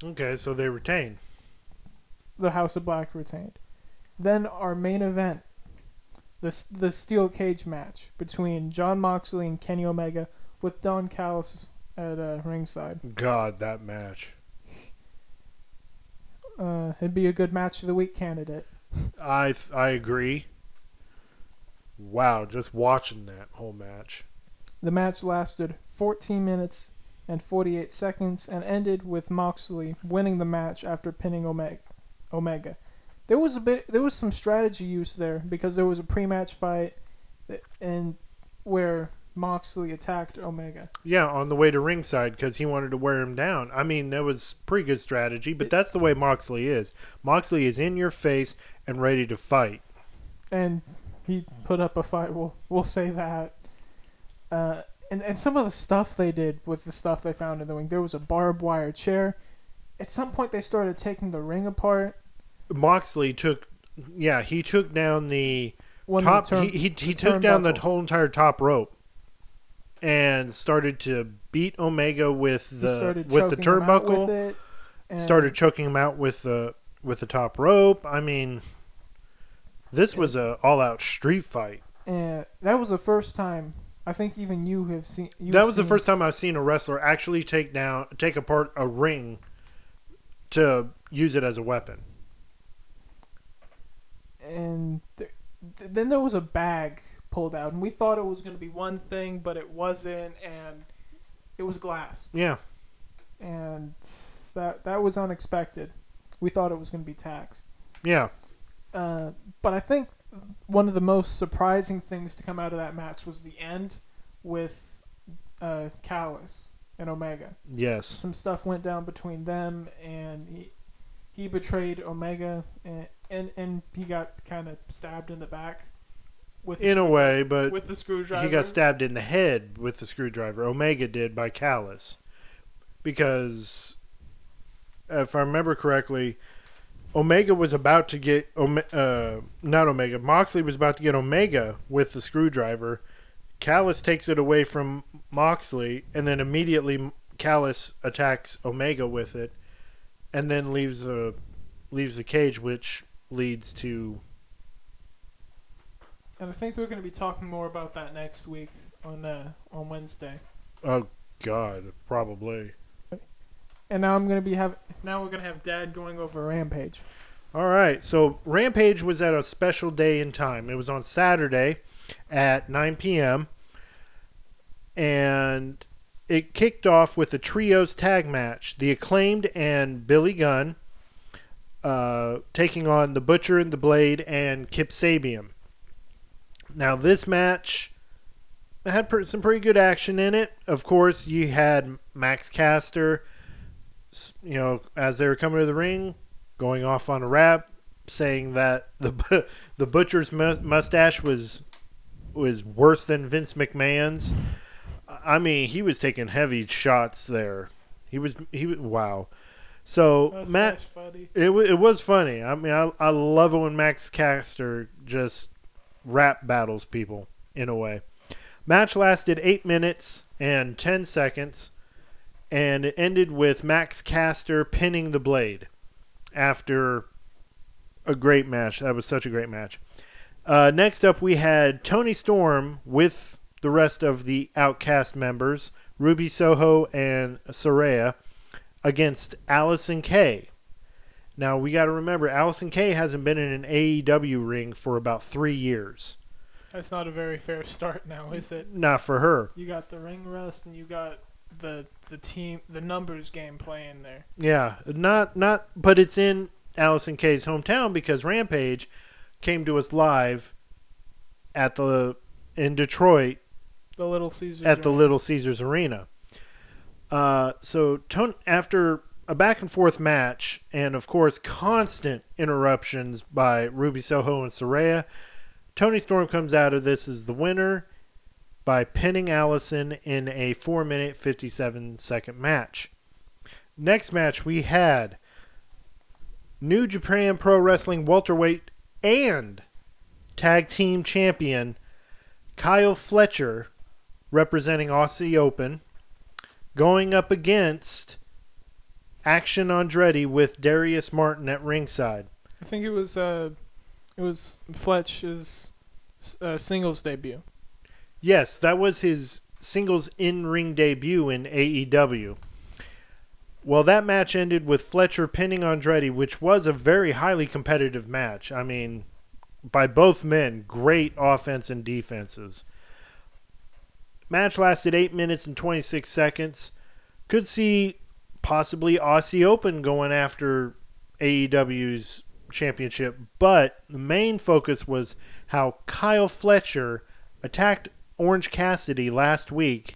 Okay, so they retained. The House of Black retained. Then our main event, the Steel Cage match between Jon Moxley and Kenny Omega with Don Callis at ringside. God, that match. It'd be a good match of the week candidate. I agree. Wow, just watching that whole match. The match lasted 14 minutes and 48 seconds and ended with Moxley winning the match after pinning Omega. There was some strategy use there because there was a pre-match fight and where Moxley attacked Omega. Yeah, on the way to ringside because he wanted to wear him down. I mean, that was pretty good strategy, but that's the way Moxley is. Moxley is in your face and ready to fight. And he put up a fight. We'll say that. And some of the stuff they did with the stuff they found in the ring. There was a barbed wire chair. At some point, they started taking the ring apart. Moxley took down the top. He took down the whole entire top rope and started to beat Omega with the turnbuckle. Started choking him out with the top rope. I mean, this was a all-out street fight. And that was the first time. I think even you have seen. That was the first time I've seen a wrestler actually take apart a ring to use it as a weapon. And then there was a bag pulled out, and we thought it was going to be one thing, but it wasn't, and it was glass. Yeah. And that was unexpected. We thought it was going to be tacks. Yeah. But I think one of the most surprising things to come out of that match was the end with Callis and Omega. Yes. Some stuff went down between them, and he betrayed Omega, and he got kind of stabbed in the back. With the screwdriver. He got stabbed in the head with the screwdriver. Omega did, by Callis. Because, if I remember correctly, Omega was about to get Moxley was about to get Omega with the screwdriver. Callis takes it away from Moxley, and then immediately Callis attacks Omega with it, and then leaves the cage, which leads to. And I think we're going to be talking more about that next week on Wednesday. Oh God, probably. And now we're gonna have Dad going over Rampage. All right, so Rampage was at a special day in time. It was on Saturday at 9 p.m. and it kicked off with a trios tag match: the Acclaimed and Billy Gunn taking on the Butcher and the Blade and Kip Sabian. Now this match had some pretty good action in it. Of course, you had Max Caster. You know, as they were coming to the ring, going off on a rap, saying that the Butcher's mustache was worse than Vince McMahon's. I mean, he was taking heavy shots there. He was wow. So that's Matt, funny. It was funny. I mean, I love it when Max Caster just rap battles people in a way. Match lasted 8 minutes and 10 seconds. And it ended with Max Caster pinning the Blade after a great match. That was such a great match. Next up, we had Tony Storm with the rest of the Outcast members, Ruby Soho and Saraya, against Allison Kay. Now, we got to remember, Allison Kay hasn't been in an AEW ring for about 3 years. That's not a very fair start now, is it? Not for her. You got the ring rust and you got the the team, the numbers game play in there. Yeah, not, but it's in Allison Kay's hometown because Rampage came to us live at in Detroit, the Little Caesars at the Little Caesars Arena. So after a back and forth match, and of course constant interruptions by Ruby Soho and Saraya, Toni Storm comes out of this as the winner by pinning Allison in a 4-minute, 57-second match. Next match we had New Japan Pro Wrestling welterweight and tag team champion Kyle Fletcher, representing Aussie Open, going up against Action Andretti with Darius Martin at ringside. I think it was Fletch's singles debut. Yes, that was his singles in-ring debut in AEW. Well, that match ended with Fletcher pinning Andretti, which was a very highly competitive match. I mean, by both men, great offense and defenses. Match lasted 8 minutes and 26 seconds. Could see possibly Aussie Open going after AEW's championship, but the main focus was how Kyle Fletcher attacked Orange Cassidy last week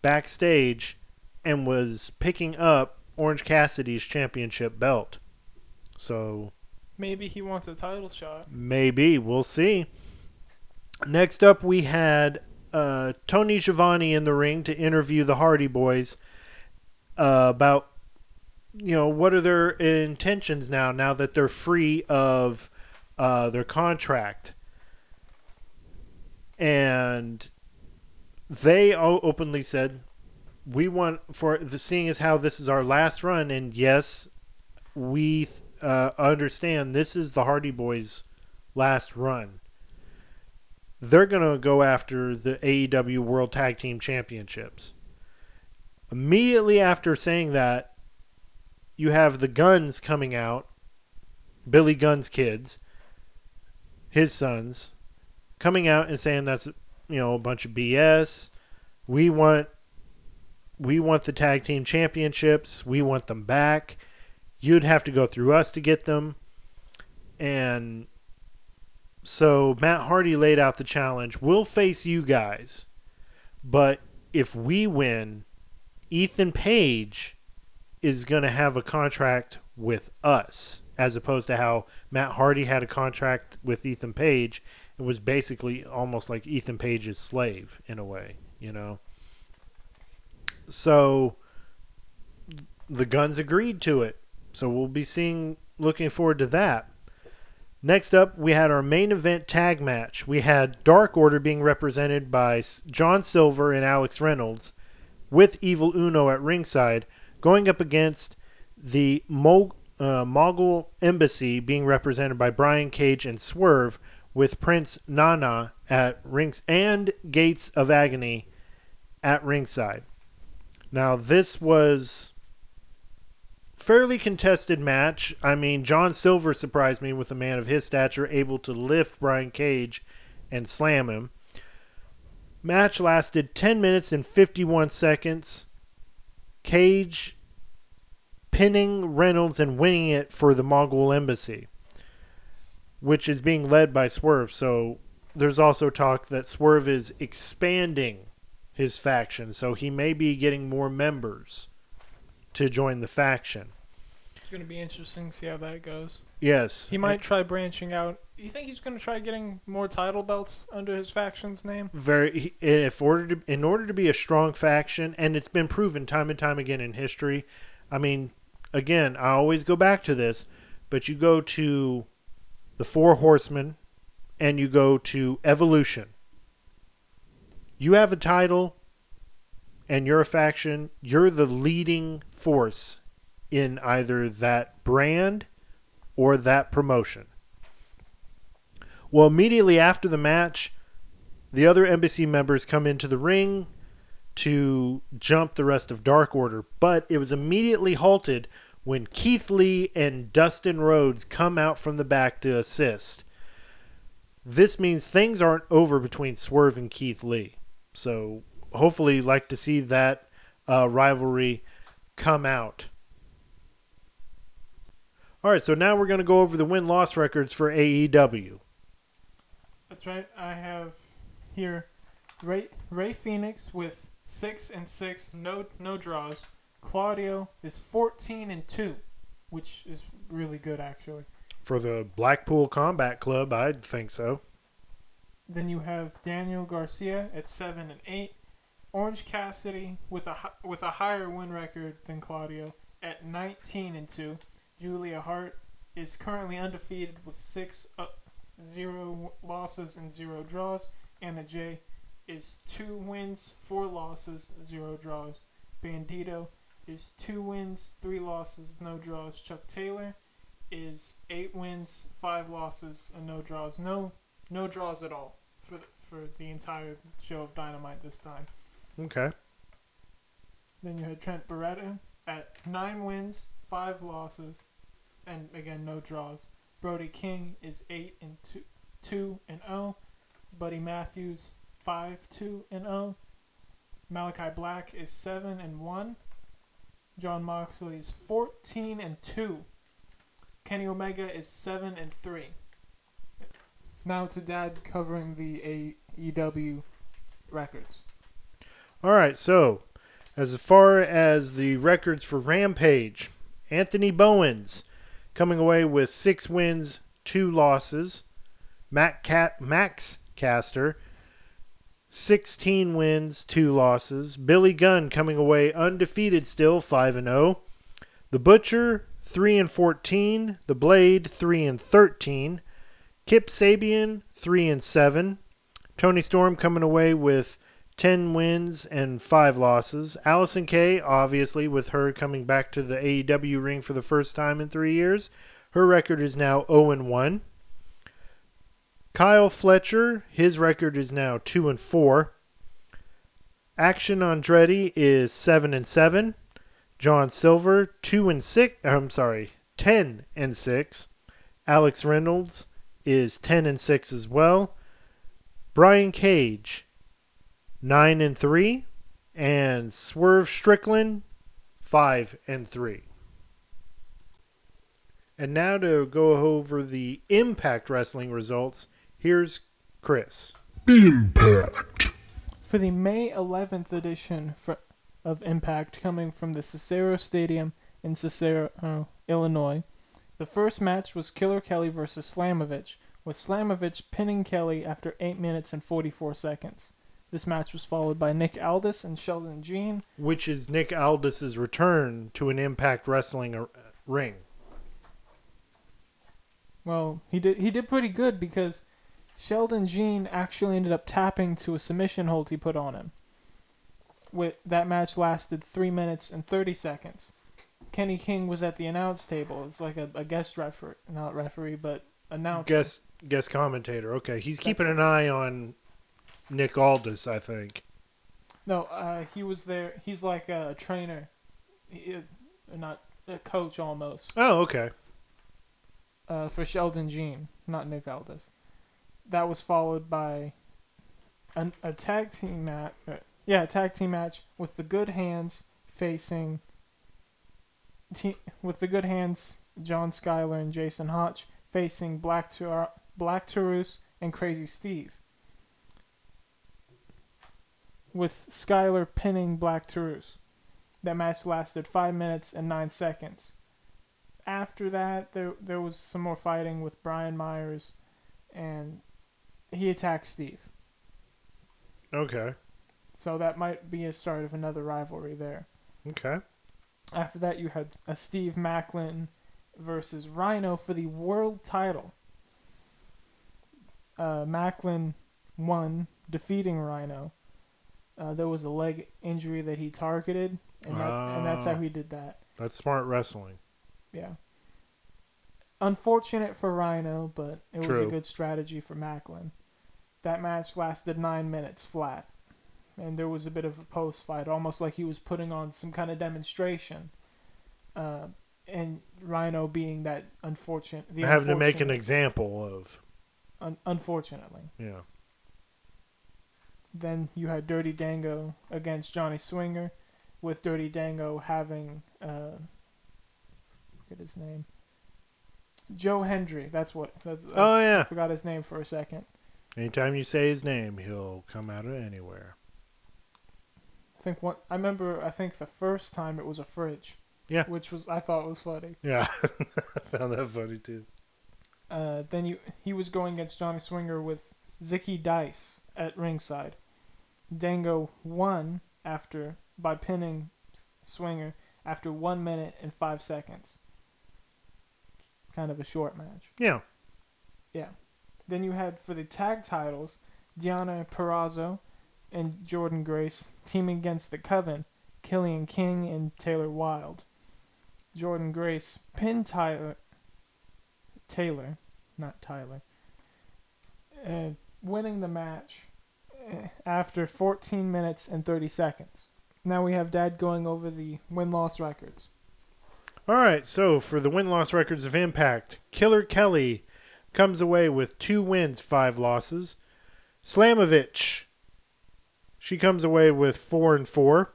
backstage and was picking up Orange Cassidy's championship belt. So maybe he wants a title shot. Maybe. We'll see. Next up, we had Tony Schiavone in the ring to interview the Hardy Boys about, you know, what are their intentions now that they're free of their contract. And they openly said, we want, for the seeing as how this is our last run, and yes, we understand this is the Hardy Boys' last run. They're going to go after the AEW World Tag Team Championships. Immediately after saying that, you have the Guns coming out, Billy Gunn's kids, his sons, coming out and saying that's, you know, a bunch of BS. We want the tag team championships. We want them back. You'd have to go through us to get them. And so Matt Hardy laid out the challenge. We'll face you guys, but if we win, Ethan Page is going to have a contract with us, as opposed to how Matt Hardy had a contract with Ethan Page. It was basically almost like Ethan Page's slave in a way, you know. So the Guns agreed to it. So we'll be looking forward to that. Next up, we had our main event tag match. We had Dark Order being represented by John Silver and Alex Reynolds with Evil Uno at ringside, going up against the Mogul Embassy being represented by Brian Cage and Swerve, with Prince Nana at rings and Gates of Agony at ringside. Now, this was fairly contested match. I mean, John Silver surprised me with a man of his stature able to lift Brian Cage and slam him. Match lasted 10 minutes and 51 seconds. Cage pinning Reynolds and winning it for the Mongol Embassy, which is being led by Swerve. So there's also talk that Swerve is expanding his faction, so he may be getting more members to join the faction. It's going to be interesting to see how that goes. Yes. He might try branching out. You think he's going to try getting more title belts under his faction's name? In order to be a strong faction, and it's been proven time and time again in history. I mean, again, I always go back to this, but you go to the Four Horsemen, and you go to Evolution. You have a title, and you're a faction. You're the leading force in either that brand or that promotion. Well, immediately after the match, the other embassy members come into the ring to jump the rest of Dark Order, but it was immediately halted when Keith Lee and Dustin Rhodes come out from the back to assist. This means things aren't over between Swerve and Keith Lee. So hopefully, like to see that rivalry come out. All right, so now we're going to go over the win-loss records for AEW. That's right. I have here Rey Fénix with 6-6, no draws. Claudio is 14-2, which is really good, actually. For the Blackpool Combat Club, I think so. Then you have Daniel Garcia at 7-8. Orange Cassidy with a higher win record than Claudio at 19-2. Julia Hart is currently undefeated with 0 losses and 0 draws. Anna Jay is 2 wins, 4 losses, 0 draws. Bandito is 2 wins, 3 losses, no draws. Chuck Taylor is 8 wins, 5 losses, and no draws. No draws at all for the entire show of Dynamite this time. Okay. Then you had Trent Beretta at 9 wins, 5 losses, and again no draws. Brody King is 8-2-0. Buddy Matthews 5-2-0. Malachi Black is 7-1. John Moxley is 14-2. Kenny Omega is 7-3. Now to Dad covering the AEW records. All right, so as far as the records for Rampage, Anthony Bowens coming away with 6 wins, 2 losses. Max Caster, 16 wins, 2 losses. Billy Gunn coming away undefeated still, 5-0. The Butcher, 3-14. The Blade, 3-13. Kip Sabian, 3-7. Tony Storm coming away with 10 wins and 5 losses. Allison Kay, obviously, with her coming back to the AEW ring for the first time in 3 years. Her record is now 0-1. Kyle Fletcher, his record is now 2-4. Action Andretti is 7-7. John Silver, 10-6. Alex Reynolds is 10-6 as well. Brian Cage, 9-3, and Swerve Strickland, 5-3. And now to go over the Impact Wrestling results, here's Chris. Impact. For the May 11th edition of Impact, coming from the Cicero Stadium in Cicero, Illinois, the first match was Killer Kelly versus Slamovich, with Slamovich pinning Kelly after 8 minutes and 44 seconds. This match was followed by Nick Aldis and Sheldon Jean, which is Nick Aldis' return to an Impact Wrestling ring. Well, he did pretty good because Sheldon Jean actually ended up tapping to a submission hold he put on him. That match lasted 3 minutes and 30 seconds. Kenny King was at the announce table. It's like a guest referee, not referee, but announcer. Guest commentator. Okay, that's keeping an eye on Nick Aldis, I think. No, he was there. He's like a trainer, not a coach almost. Oh, okay. For Sheldon Jean, not Nick Aldis. That was followed by a tag team match. Yeah, a tag team match with the Good Hands facing. With the Good Hands, John Skyler and Jason Hotch facing Black Taurus and Crazy Steve, with Skyler pinning Black Taurus. That match lasted 5 minutes and 9 seconds. After that, there was some more fighting with Brian Myers, and he attacked Steve. Okay. So that might be a start of another rivalry there. Okay. After that, you had a Steve Macklin versus Rhino for the world title. Macklin won, defeating Rhino. There was a leg injury that he targeted, and that's how he did that. That's smart wrestling. Yeah. Unfortunate for Rhino, but it was a good strategy for Macklin. That match lasted 9 minutes flat. And there was a bit of a post-fight, almost like he was putting on some kind of demonstration. And Rhino being that unfortunate... Having to make an example of... Unfortunately. Yeah. Then you had Dirty Dango against Johnny Swinger. with Dirty Dango having, I forget his name, Joe Hendry. I forgot his name for a second. Anytime you say his name, he'll come out of anywhere. I remember the first time it was a fridge. Yeah. I thought was funny. Yeah. I found that funny too. Then he was going against Johnny Swinger with Zicky Dice at ringside. Dango won by pinning Swinger after 1 minute and 5 seconds. Kind of a short match. Yeah. Yeah. Then you had, for the tag titles, Deonna Purrazzo and Jordynne Grace teaming against The Coven, Killian King and Taylor Wilde. Jordynne Grace pinned Taylor, not Tyler, winning the match after 14 minutes and 30 seconds. Now we have Dad going over the win-loss records. All right, so for the win-loss records of Impact, Killer Kelly comes away with 2 wins, 5 losses. Slamovich, she comes away with 4-4.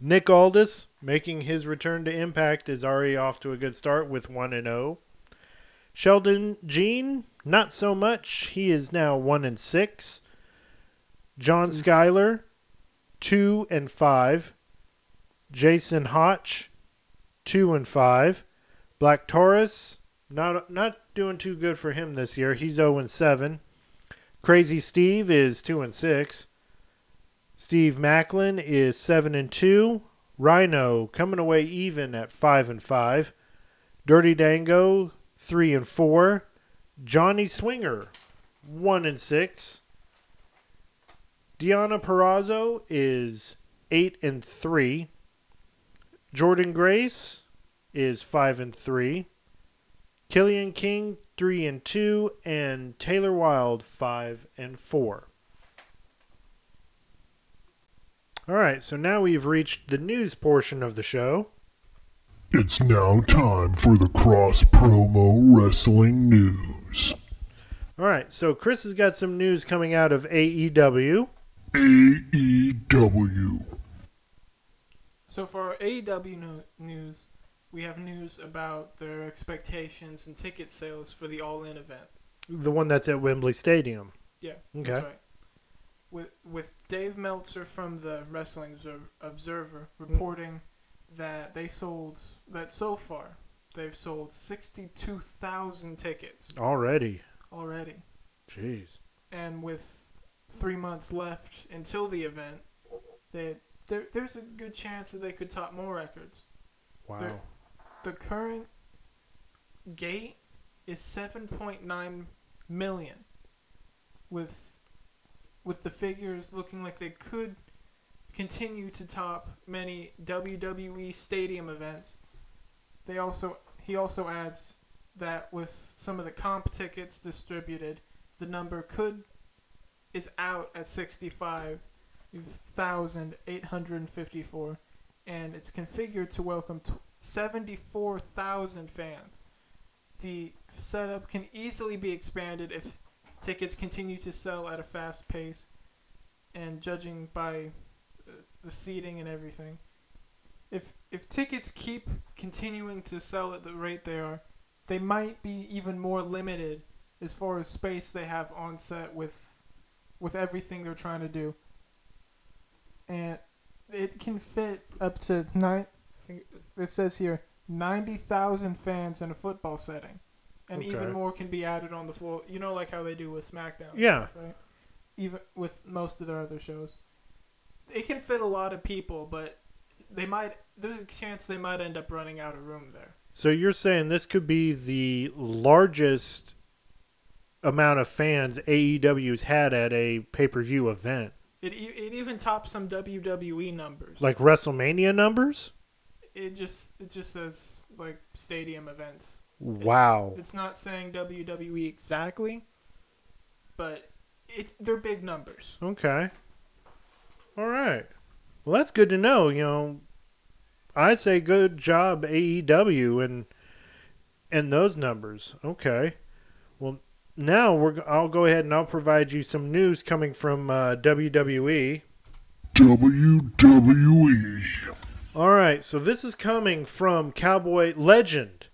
Nick Aldis, making his return to Impact, is already off to a good start with 1-0. Sheldon Jean, not so much. He is now 1-6. John Schuyler, 2-5. Jason Hotch, 2-5. Black Taurus, not doing too good for him this year. He's 0-7. Crazy Steve is 2-6. Steve Macklin is 7-2. Rhino coming away even at 5-5. Dirty Dango 3-4. Johnny Swinger 1-6. Deonna Purrazzo is 8-3. Jordynne Grace is 5-3. Killian King 3-2, and Taylor Wilde 5-4. All right, so now we've reached the news portion of the show. It's now time for the Cross Promo Wrestling News. All right, so Chris has got some news coming out of AEW. So for our AEW news, we have news about their expectations and ticket sales for the All In event. The one that's at Wembley Stadium. Yeah, okay. That's right. With Dave Meltzer from the Wrestling Observer reporting that so far they've sold 62,000 tickets. Already. Jeez. And with 3 months left until the event, there's a good chance that they could top more records. Wow. The current gate is 7.9 million. With the figures looking like they could continue to top many WWE stadium events. He also adds that with some of the comp tickets distributed, the number is out at 65,854, and it's configured to welcome 74,000 fans. The setup can easily be expanded if tickets continue to sell at a fast pace, and judging by the seating and everything, if tickets keep continuing to sell at the rate they are, they might be even more limited as far as space they have on set with everything they're trying to do. And it can fit up to 90,000 fans in a football setting. And even more can be added on the floor. You know, like how they do with SmackDown. Yeah. Stuff, right? Even with most of their other shows. It can fit a lot of people, but there's a chance they might end up running out of room there. So you're saying this could be the largest amount of fans AEW's had at a pay-per-view event. It even tops some WWE numbers. Like WrestleMania numbers? It just says, like, stadium events. Wow. It's not saying WWE exactly, but they're big numbers. Okay. All right. Well, that's good to know. You know, I say good job AEW and those numbers. Okay. Well, now I'll go ahead and I'll provide you some news coming from WWE. WWE. All right, so this is coming from Cowboy Legend,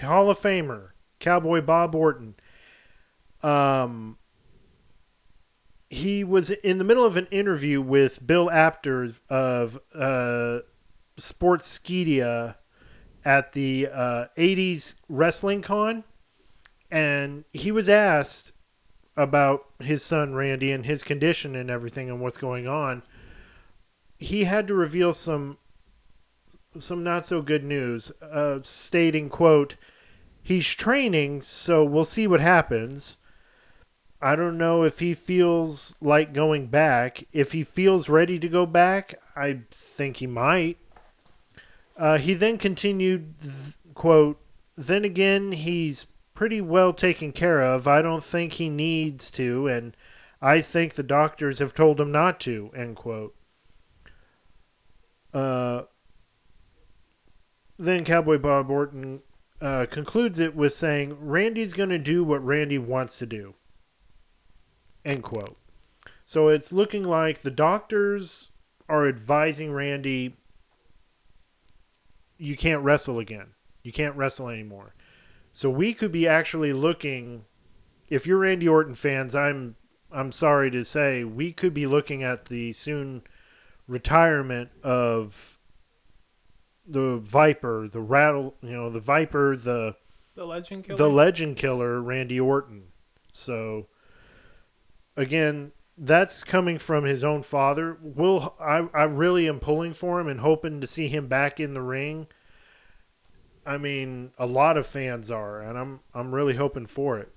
Hall of Famer, Cowboy Bob Orton. He was in the middle of an interview with Bill Apter of Sportskeeda at the 80s Wrestling Con. And he was asked about his son, Randy, and his condition and everything and what's going on. He had to reveal some not so good news, stating, quote, "He's training, so we'll see what happens. I don't know if he feels like going back. If he feels ready to go back, I think he might." He then continued, quote, "Then again, he's pretty well taken care of. I don't think he needs to, and I think the doctors have told him not to," end quote. Then Cowboy Bob Orton concludes it with saying, "Randy's going to do what Randy wants to do," end quote. So it's looking like the doctors are advising Randy, you can't wrestle again. You can't wrestle anymore. So we could be actually looking, if you're Randy Orton fans, I'm sorry to say, we could be looking at the soon retirement of the Viper, the Rattle, you know, the Viper, the Legend Killer, Randy Orton. So again, that's coming from his own father. I really am pulling for him and hoping to see him back in the ring. I mean, a lot of fans are, and I'm really hoping for it.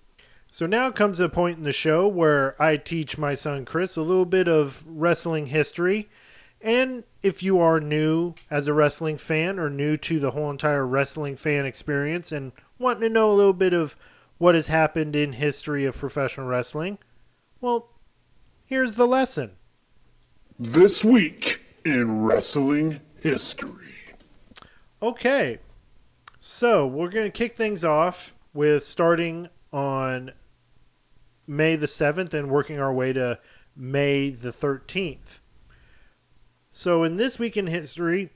So now comes a point in the show where I teach my son Chris a little bit of wrestling history. And if you are new as a wrestling fan or new to the whole entire wrestling fan experience and wanting to know a little bit of what has happened in history of professional wrestling, well, here's the lesson. This week in wrestling history. Okay, so we're going to kick things off with starting on May the 7th and working our way to May the 13th. So in this week in history,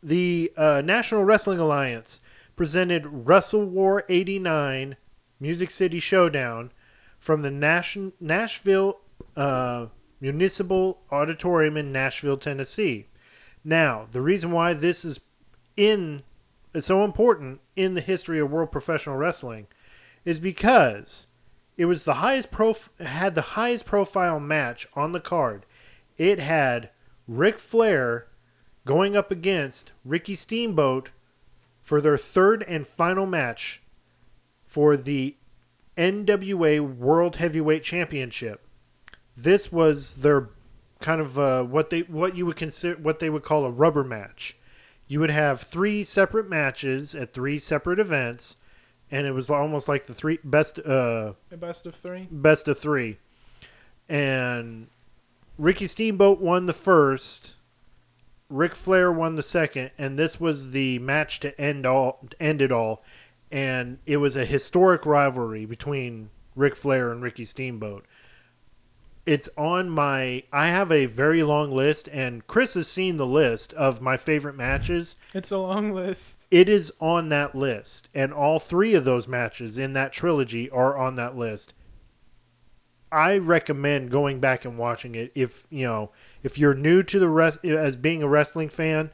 the National Wrestling Alliance presented Wrestle War 89 Music City Showdown from the Nashville Municipal Auditorium in Nashville, Tennessee. Now, the reason why this is so important in the history of world professional wrestling is because it was the had the highest profile match on the card. It had Ric Flair going up against Ricky Steamboat for their third and final match for the NWA World Heavyweight Championship. This was their kind of what they would call a rubber match. You would have three separate matches at three separate events, and it was almost like the three best. Best of three, and Ricky Steamboat won the first. Ric Flair won the second, and this was the match to end it all. And it was a historic rivalry between Ric Flair and Ricky Steamboat. It's on I have a very long list, and Chris has seen the list of my favorite matches. It's a long list. It is on that list, and all three of those matches in that trilogy are on that list. I recommend going back and watching it. If you're new to as being a wrestling fan,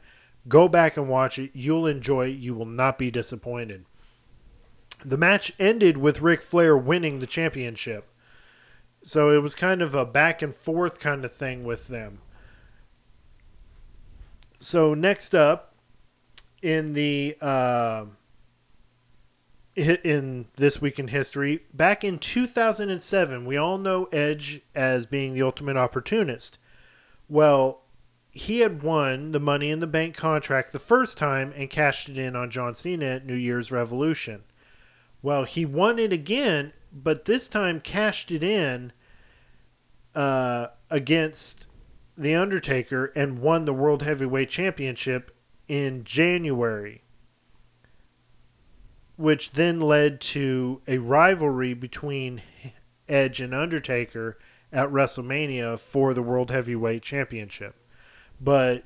go back and watch it. You'll enjoy it. You will not be disappointed. The match ended with Ric Flair winning the championship. So it was kind of a back and forth kind of thing with them. So next up in the in this week in history, back in 2007, we all know Edge as being the ultimate opportunist. Well, he had won the Money in the Bank contract the first time and cashed it in on John Cena at New Year's Revolution. Well, he won it again, but this time cashed it in against The Undertaker and won the World Heavyweight Championship in January, which then led to a rivalry between Edge and Undertaker at WrestleMania for the World Heavyweight Championship. But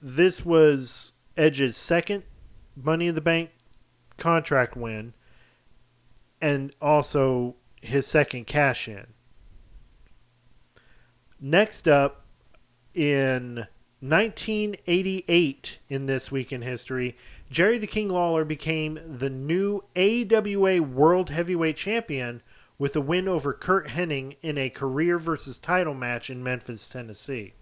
this was Edge's second Money in the Bank contract win, and also his second cash-in. Next up, in 1988, in this week in history, Jerry the King Lawler became the new AWA World Heavyweight Champion with a win over Kurt Hennig in a career versus title match in Memphis, Tennessee.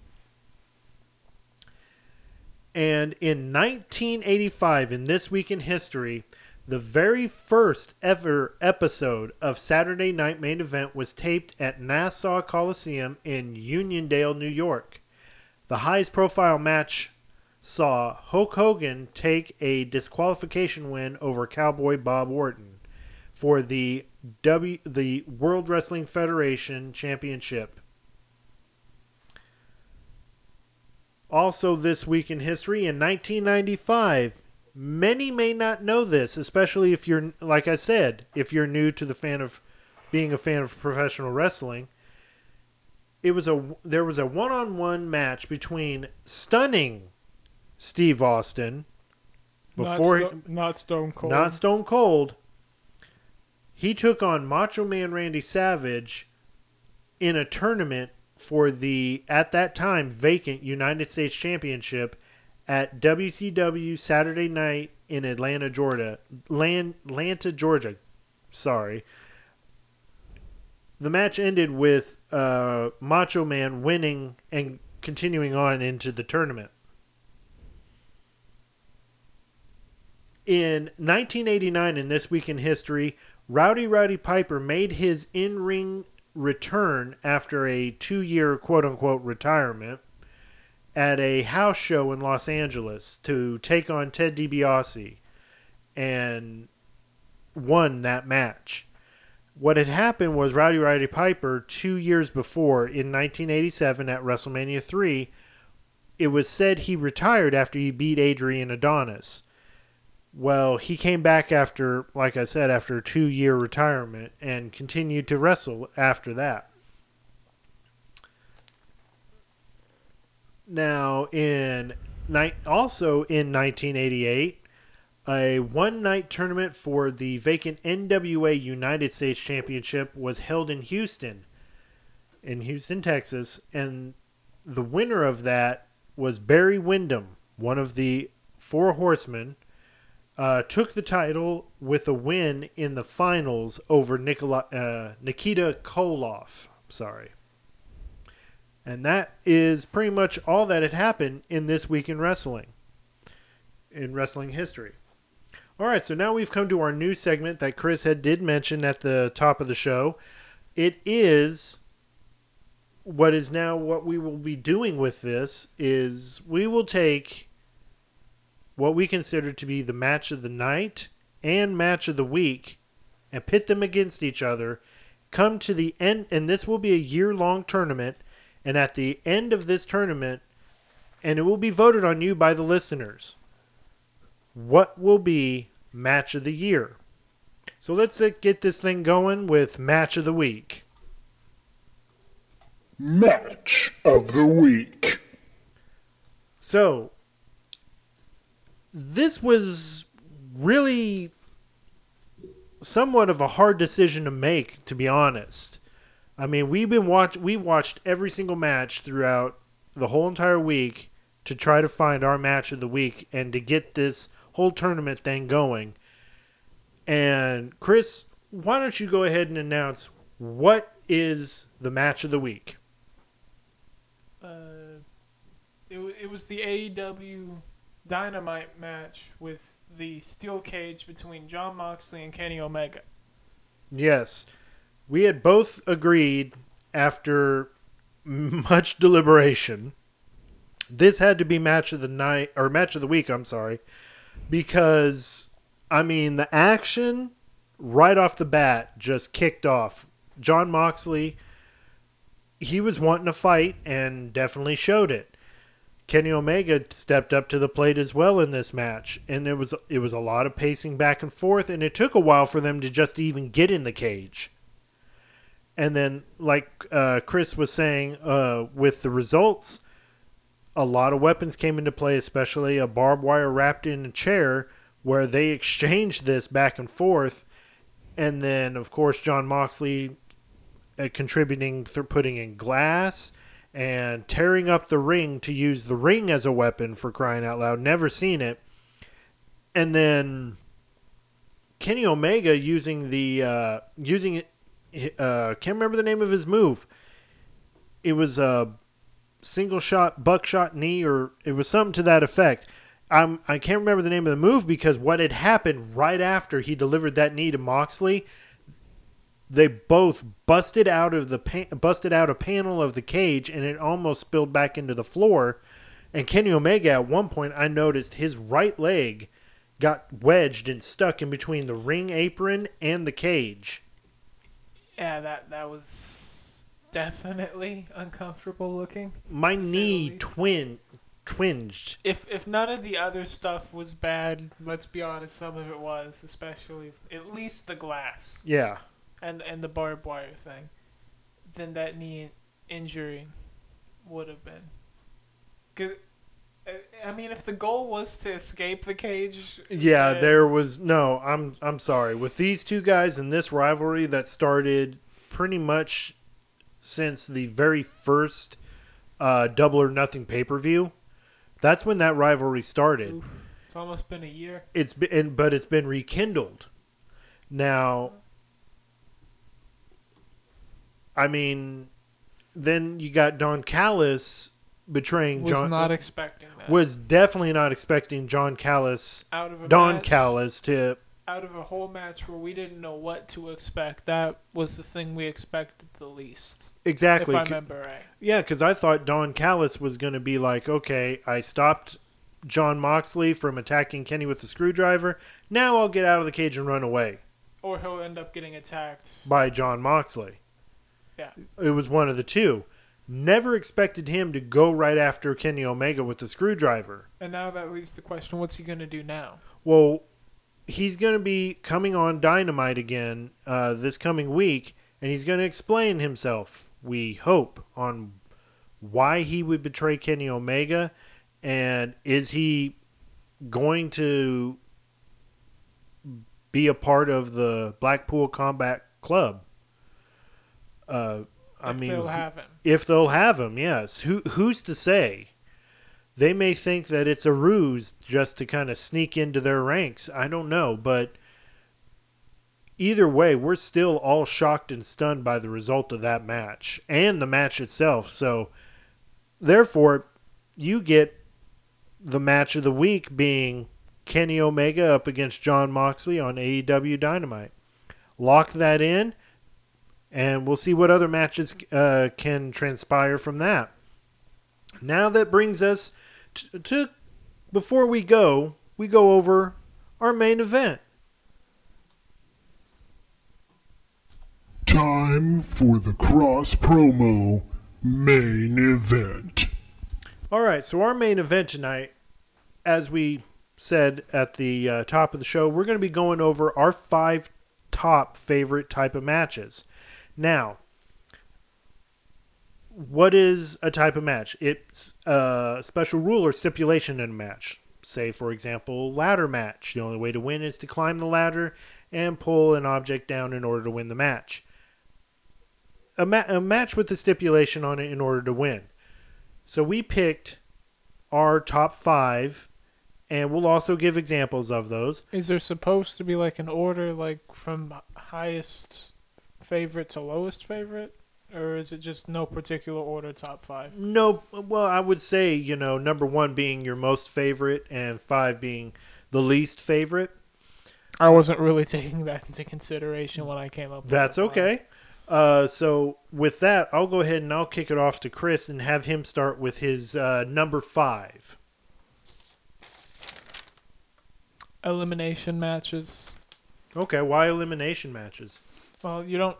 And in 1985, in this week in history, the very first ever episode of Saturday Night Main Event was taped at Nassau Coliseum in Uniondale, New York. The highest profile match saw Hulk Hogan take a disqualification win over Cowboy Bob Orton for the World Wrestling Federation Championship. Also this week in history, in 1995, many may not know this, especially if you're, like I said, if you're new to the fan of being a fan of professional wrestling. There was a one-on-one match between stunning Steve Austin, not Stone Cold. Not Stone Cold. He took on Macho Man Randy Savage in a tournament for the, at that time, vacant United States Championship at WCW Saturday Night in Atlanta, Georgia. Sorry. The match ended with Macho Man winning and continuing on into the tournament. In 1989, in this week in history, Rowdy Roddy Piper made his in-ring return after a 2-year quote-unquote retirement at a house show in Los Angeles to take on Ted DiBiase, and won that match. What had happened was Rowdy Roddy Piper, 2 years before, in 1987 at WrestleMania 3, it was said he retired after he beat Adrian Adonis. Well, he came back after, like I said, after a 2-year retirement and continued to wrestle after that. Now, also in 1988, a one-night tournament for the vacant NWA United States Championship was held in Houston, Texas, and the winner of that was Barry Windham, one of the Four Horsemen. Took the title with a win in the finals over Nikita Koloff. Sorry. And that is pretty much all that had happened in this week in wrestling history. All right, so now we've come to our new segment that Chris did mention at the top of the show. It is what we will be doing with this is we will take what we consider to be the match of the night and match of the week and pit them against each other, come to the end, and this will be a year-long tournament, and at the end of this tournament, and it will be voted on you by the listeners, what will be match of the year. So let's get this thing going with match of the week. Match of the week. So, this was really somewhat of a hard decision to make, to be honest. I mean, we watched every single match throughout the whole entire week to try to find our match of the week and to get this whole tournament thing going. And Chris, why don't you go ahead and announce what is the match of the week? It was the AEW Dynamite match with the steel cage between Jon Moxley and Kenny Omega. Yes. We had both agreed after much deliberation. This had to be match of the week, I'm sorry, because I mean the action right off the bat just kicked off. Jon Moxley, he was wanting a fight and definitely showed it. Kenny Omega stepped up to the plate as well in this match, and it was a lot of pacing back and forth, and it took a while for them to just even get in the cage. And then, like Chris was saying, with the results, a lot of weapons came into play, especially a barbed wire wrapped in a chair where they exchanged this back and forth. And then, of course, Jon Moxley contributing through putting in glass and tearing up the ring to use the ring as a weapon, for crying out loud. Never seen it. And then Kenny Omega using the can't remember the name of his move. It was a single shot, buckshot knee, or it was something to that effect. I can't remember the name of the move because what had happened right after he delivered that knee to Moxley, they both busted out a panel of the cage, and it almost spilled back into the floor. And Kenny Omega, at one point, I noticed his right leg got wedged and stuck in between the ring apron and the cage. Yeah, that was definitely uncomfortable looking. My knee twinged. If none of the other stuff was bad, let's be honest, some of it was, especially at least the glass. Yeah. And the barbed wire thing. Then that knee injury would have been. 'Cause, I mean, if the goal was to escape the cage... Yeah, there was... No, I'm sorry. With these two guys and this rivalry that started pretty much since the very first Double or Nothing pay-per-view, that's when that rivalry started. Oof. It's almost been a year. But it's been rekindled. Now, I mean, then you got Don Callis... Was definitely not expecting out of a whole match where we didn't know what to expect. That was the thing we expected the least. Exactly. If I remember right. Yeah, because I thought Don Callis was going to be like, okay, I stopped Jon Moxley from attacking Kenny with the screwdriver. Now I'll get out of the cage and run away. Or he'll end up getting attacked. By Jon Moxley. Yeah. It was one of the two. Never expected him to go right after Kenny Omega with the screwdriver. And now that leaves the question, what's he going to do now? Well, he's going to be coming on Dynamite again this coming week, and he's going to explain himself, we hope, on why he would betray Kenny Omega, and is he going to be a part of the Blackpool Combat Club? If they'll have him, yes. Who's to say? They may think that it's a ruse just to kind of sneak into their ranks. I don't know, but either way, we're still all shocked and stunned by the result of that match and the match itself. So, therefore, you get the match of the week being Kenny Omega up against Jon Moxley on AEW Dynamite. Lock that in. And we'll see what other matches can transpire from that. Now that brings us to before we go over our main event. Time for the Cross Promo main event. All right, so our main event tonight, as we said at the top of the show, we're going to be going over our 5 top favorite type of matches. Now, what is a type of match? It's a special rule or stipulation in a match. Say, for example, ladder match. The only way to win is to climb the ladder and pull an object down in order to win the match. A match with a stipulation on it in order to win. So we picked our top 5, and we'll also give examples of those. Is there supposed to be like an order, like from highest... favorite to lowest favorite, or is it just no particular order? Top 5? No, well, I would say, you know, number 1 being your most favorite and 5 being the least favorite. I wasn't really taking that into consideration when I came up with that's okay. So with that, I'll go ahead and I'll kick it off to Chris and have him start with his number 5. Elimination matches. Okay, why elimination matches? Well, you don't...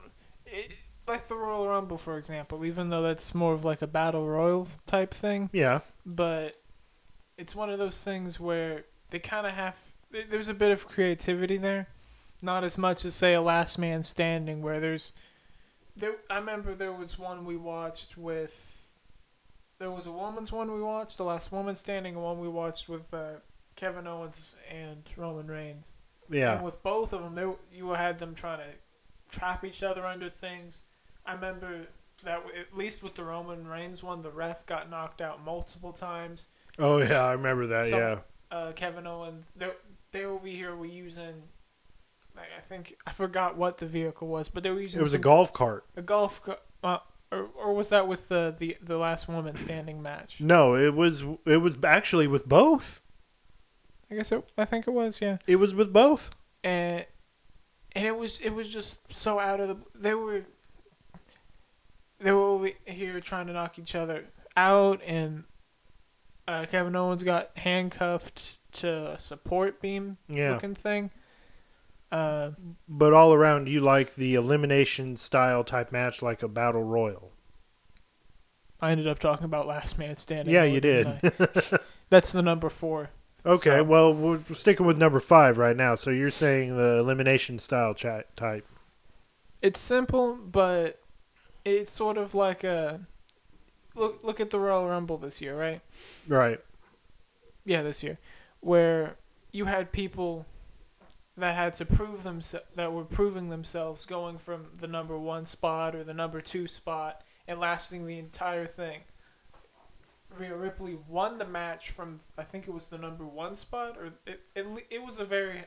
like the Royal Rumble, for example, even though that's more of like a battle royal type thing. Yeah. But it's one of those things where they kind of have... There's a bit of creativity there. Not as much as, say, a last man standing where there's I remember there was one we watched with... There was a woman's one we watched, the last woman standing one we watched with Kevin Owens and Roman Reigns. Yeah. And with both of them, you had them trying to trap each other under things. I remember that, at least with the Roman Reigns one, the ref got knocked out multiple times. Oh, yeah, I remember that, Kevin Owens, they over here were using... I forgot what the vehicle was, but they were using... It was a golf cart. A golf cart. Or was that with the last woman standing match? No, it was actually with both. I think it was, yeah. It was with both. And it was just so out of the... They were over here trying to knock each other out, and Kevin Owens got handcuffed to a support beam looking thing. But all around, you like the elimination style type match, like a battle royal. I ended up talking about Last Man Standing. Yeah, you did. That's the number 4. Okay, so. Well, we're sticking with number 5 right now. So you're saying the elimination style chat type. It's simple, but it's sort of like a... Look at the Royal Rumble this year, right? Right. Yeah, this year. Where you had people... that had to prove themselves, that were proving themselves, going from the number 1 spot or the number 2 spot and lasting the entire thing. Rhea Ripley won the match from, I think it was the number 1 spot, or it was a very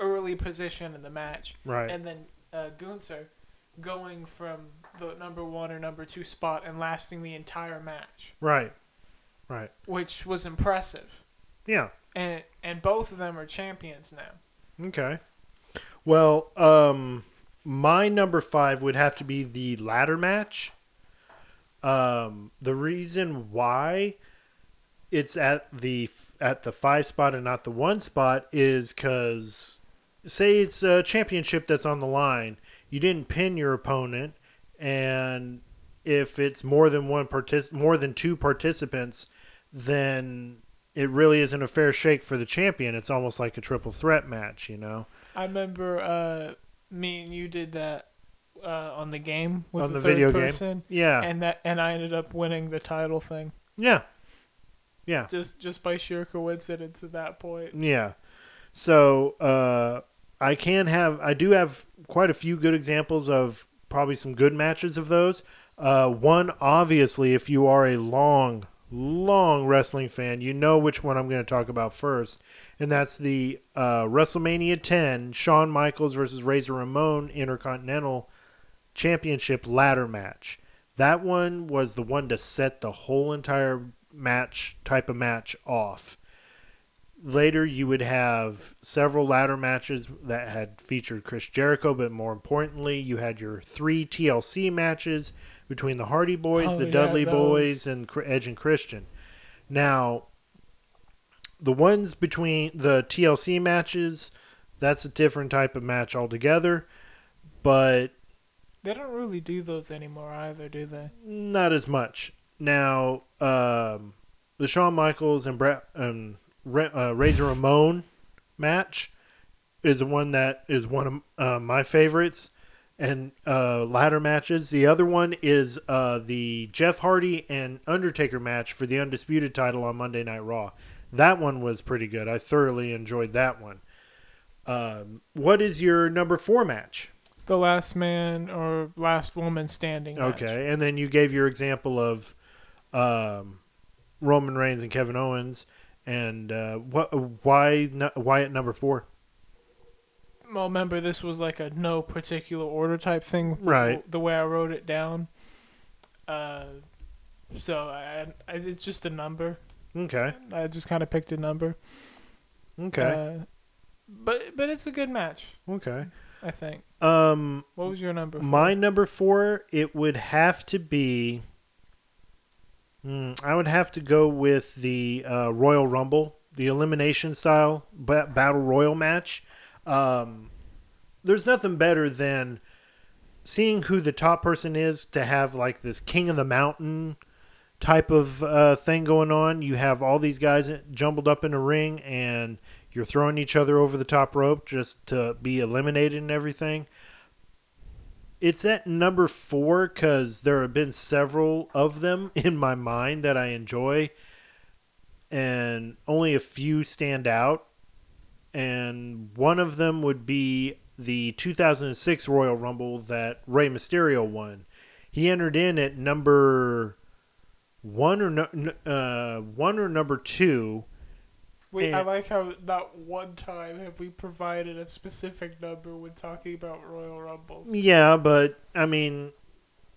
early position in the match. Right. And then Gunther going from the number 1 or number 2 spot and lasting the entire match. Right. Right. Which was impressive. Yeah. And both of them are champions now. Okay. Well, my number 5 would have to be the ladder match. The reason why it's at the 5 spot and not the 1 spot is because, say it's a championship that's on the line, you didn't pin your opponent, and if it's more than two participants, then it really isn't a fair shake for the champion. It's almost like a triple threat match, you know? I remember me and you did that on the game with on the third video person. Game. Yeah. And I ended up winning the title thing. Yeah. Yeah. Just by sheer coincidence at that point. Yeah. So I do have quite a few good examples of probably some good matches of those. One, obviously, if you are a long wrestling fan, you know which one I'm going to talk about first, and that's the WrestleMania 10 Shawn Michaels versus Razor Ramon Intercontinental Championship ladder match. That one was the one to set the whole entire match off. Later, you would have several ladder matches that had featured Chris Jericho, but more importantly, you had your 3 TLC matches between the Hardy Boys, Dudley Boys, and Edge and Christian. Now, the ones between the TLC matches, that's a different type of match altogether, but... They don't really do those anymore either, do they? Not as much. Now, the Shawn Michaels and Bret... Razor Ramon match is one that is one of my favorites and ladder matches. The other one is the Jeff Hardy and Undertaker match for the Undisputed title on Monday Night Raw. That one was pretty good. I thoroughly enjoyed that one. What is your number 4 match? The last man or last woman standing match. Okay, and then you gave your example of Roman Reigns and Kevin Owens. And why at number 4? Well, remember, this was like a no particular order type thing. Right. The way I wrote it down. So it's just a number. Okay. I just kind of picked a number. Okay. But it's a good match. Okay. I think. What was your number 4? My number 4, it would have to be... I would have to go with the Royal Rumble, the elimination style battle royal match. There's nothing better than seeing who the top person is to have like this King of the Mountain type of thing going on. You have all these guys jumbled up in a ring and you're throwing each other over the top rope just to be eliminated and everything. It's at number 4 because there have been several of them in my mind that I enjoy, and only a few stand out. And one of them would be the 2006 Royal Rumble that Rey Mysterio won. He entered in at number 1 or number 2. Wait, I like how not one time have we provided a specific number when talking about Royal Rumbles. Yeah, but, I mean,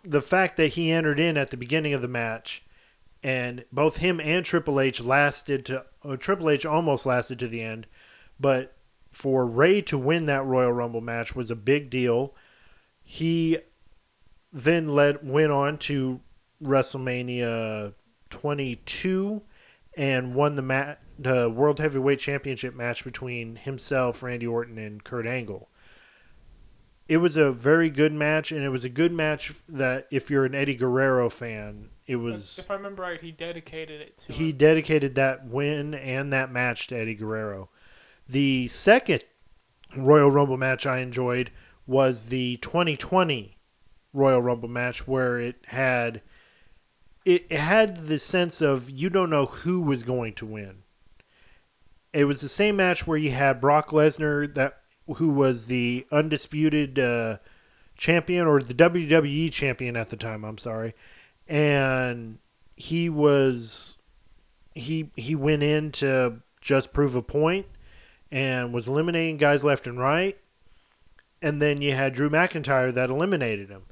the fact that he entered in at the beginning of the match, and both him and Triple H lasted to... Triple H almost lasted to the end, but for Rey to win that Royal Rumble match was a big deal. He then went on to WrestleMania 22 and won the match. The World Heavyweight Championship match between himself, Randy Orton, and Kurt Angle. It was a very good match, and it was a good match that if you're an Eddie Guerrero fan, it was... If I remember right, he dedicated it to... He dedicated that win and that match to Eddie Guerrero. The second Royal Rumble match I enjoyed was the 2020 Royal Rumble match, where it had the sense of you don't know who was going to win. It was the same match where you had Brock Lesnar, who was the undisputed champion, or the WWE champion at the time, I'm sorry. And he went in to just prove a point and was eliminating guys left and right. And then you had Drew McIntyre that eliminated him.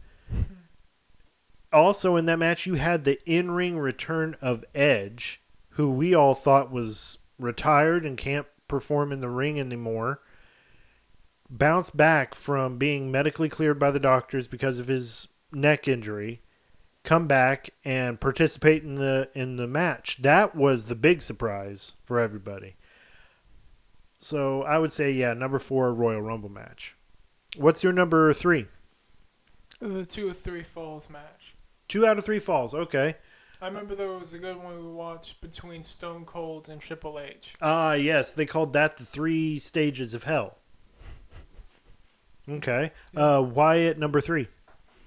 Also in that match, you had the in-ring return of Edge, who we all thought was... retired and can't perform in the ring anymore, bounced back from being medically cleared by the doctors because of his neck injury, come back and participate in the match. That was the big surprise for everybody. So I would say, yeah, number 4, Royal Rumble match. What's your number 3? The 2 of 3 falls match. 2 out of 3 falls, okay. I remember there was a good one we watched between Stone Cold and Triple H. Ah, yes. They called that the 3 stages of hell. Okay. Why at number 3?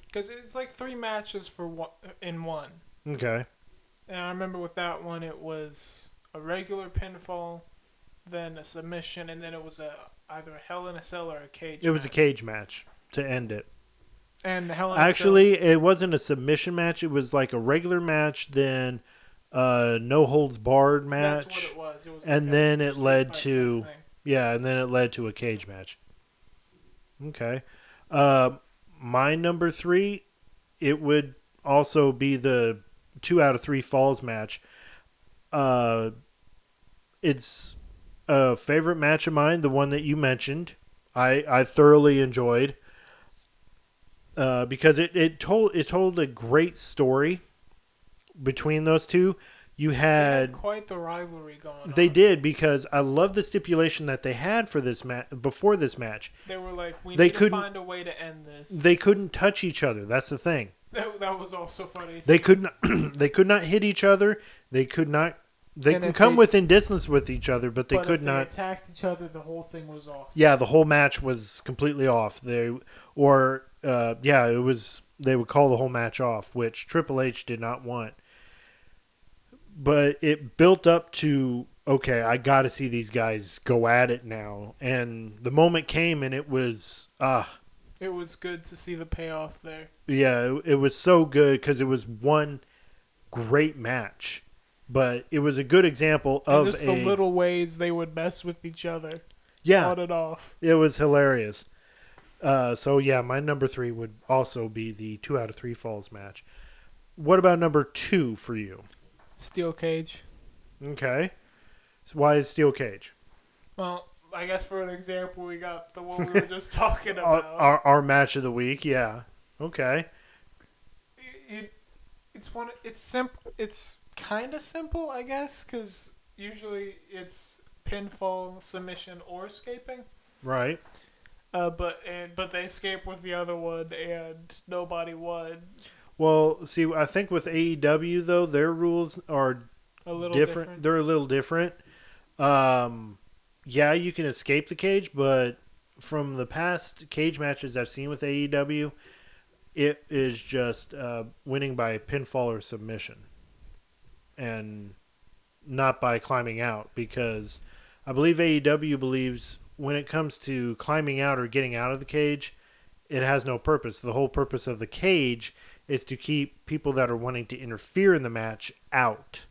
Because it's like 3 matches for in one. Okay. And I remember with that one, it was a regular pinfall, then a submission, and then it was either a Hell in a Cell or a cage match. It was a cage match to end it. And Hell in a Cell. Actually, it wasn't a submission match. It was like a regular match, then a no holds barred match. That's what it was. It was and like then it led to a cage match. Okay, my number 3, it would also be the 2 out of 3 falls match. It's a favorite match of mine. The one that you mentioned, I thoroughly enjoyed. Because it told a great story between those two. You had quite the rivalry going on. They did, because I love the stipulation that they had for this match before this match. They were like, we need to find a way to end this. They couldn't touch each other. That's the thing. That was also funny. They could not hit each other. They could not. They can come within distance with each other, but they could not. If they attacked each other, the whole thing was off. Yeah, the whole match was completely off. It was. They would call the whole match off, which Triple H did not want. But it built up to, okay, I got to see these guys go at it now, and the moment came, and it was It was good to see the payoff there. Yeah, it was so good because it was one great match. But it was a good example of just the little ways they would mess with each other. Yeah. On and off. It was hilarious. So, yeah, my number 3 would also be the 2 out of 3 falls match. What about number 2 for you? Steel Cage. Okay. So why is Steel Cage? Well, I guess for an example, we got the one we were just talking about. Our match of the week, yeah. Okay. It's simple. It's kind of simple, I guess, because usually it's pinfall, submission, or escaping. Right. But they escaped with the other one, and nobody won. Well, see, I think with AEW, though, their rules are a little different. They're a little different. Yeah, you can escape the cage, but from the past cage matches I've seen with AEW, It is just winning by pinfall or submission and not by climbing out, because I believe AEW believes when it comes to climbing out or getting out of the cage, it has no purpose. The whole purpose of the cage is to keep people that are wanting to interfere in the match out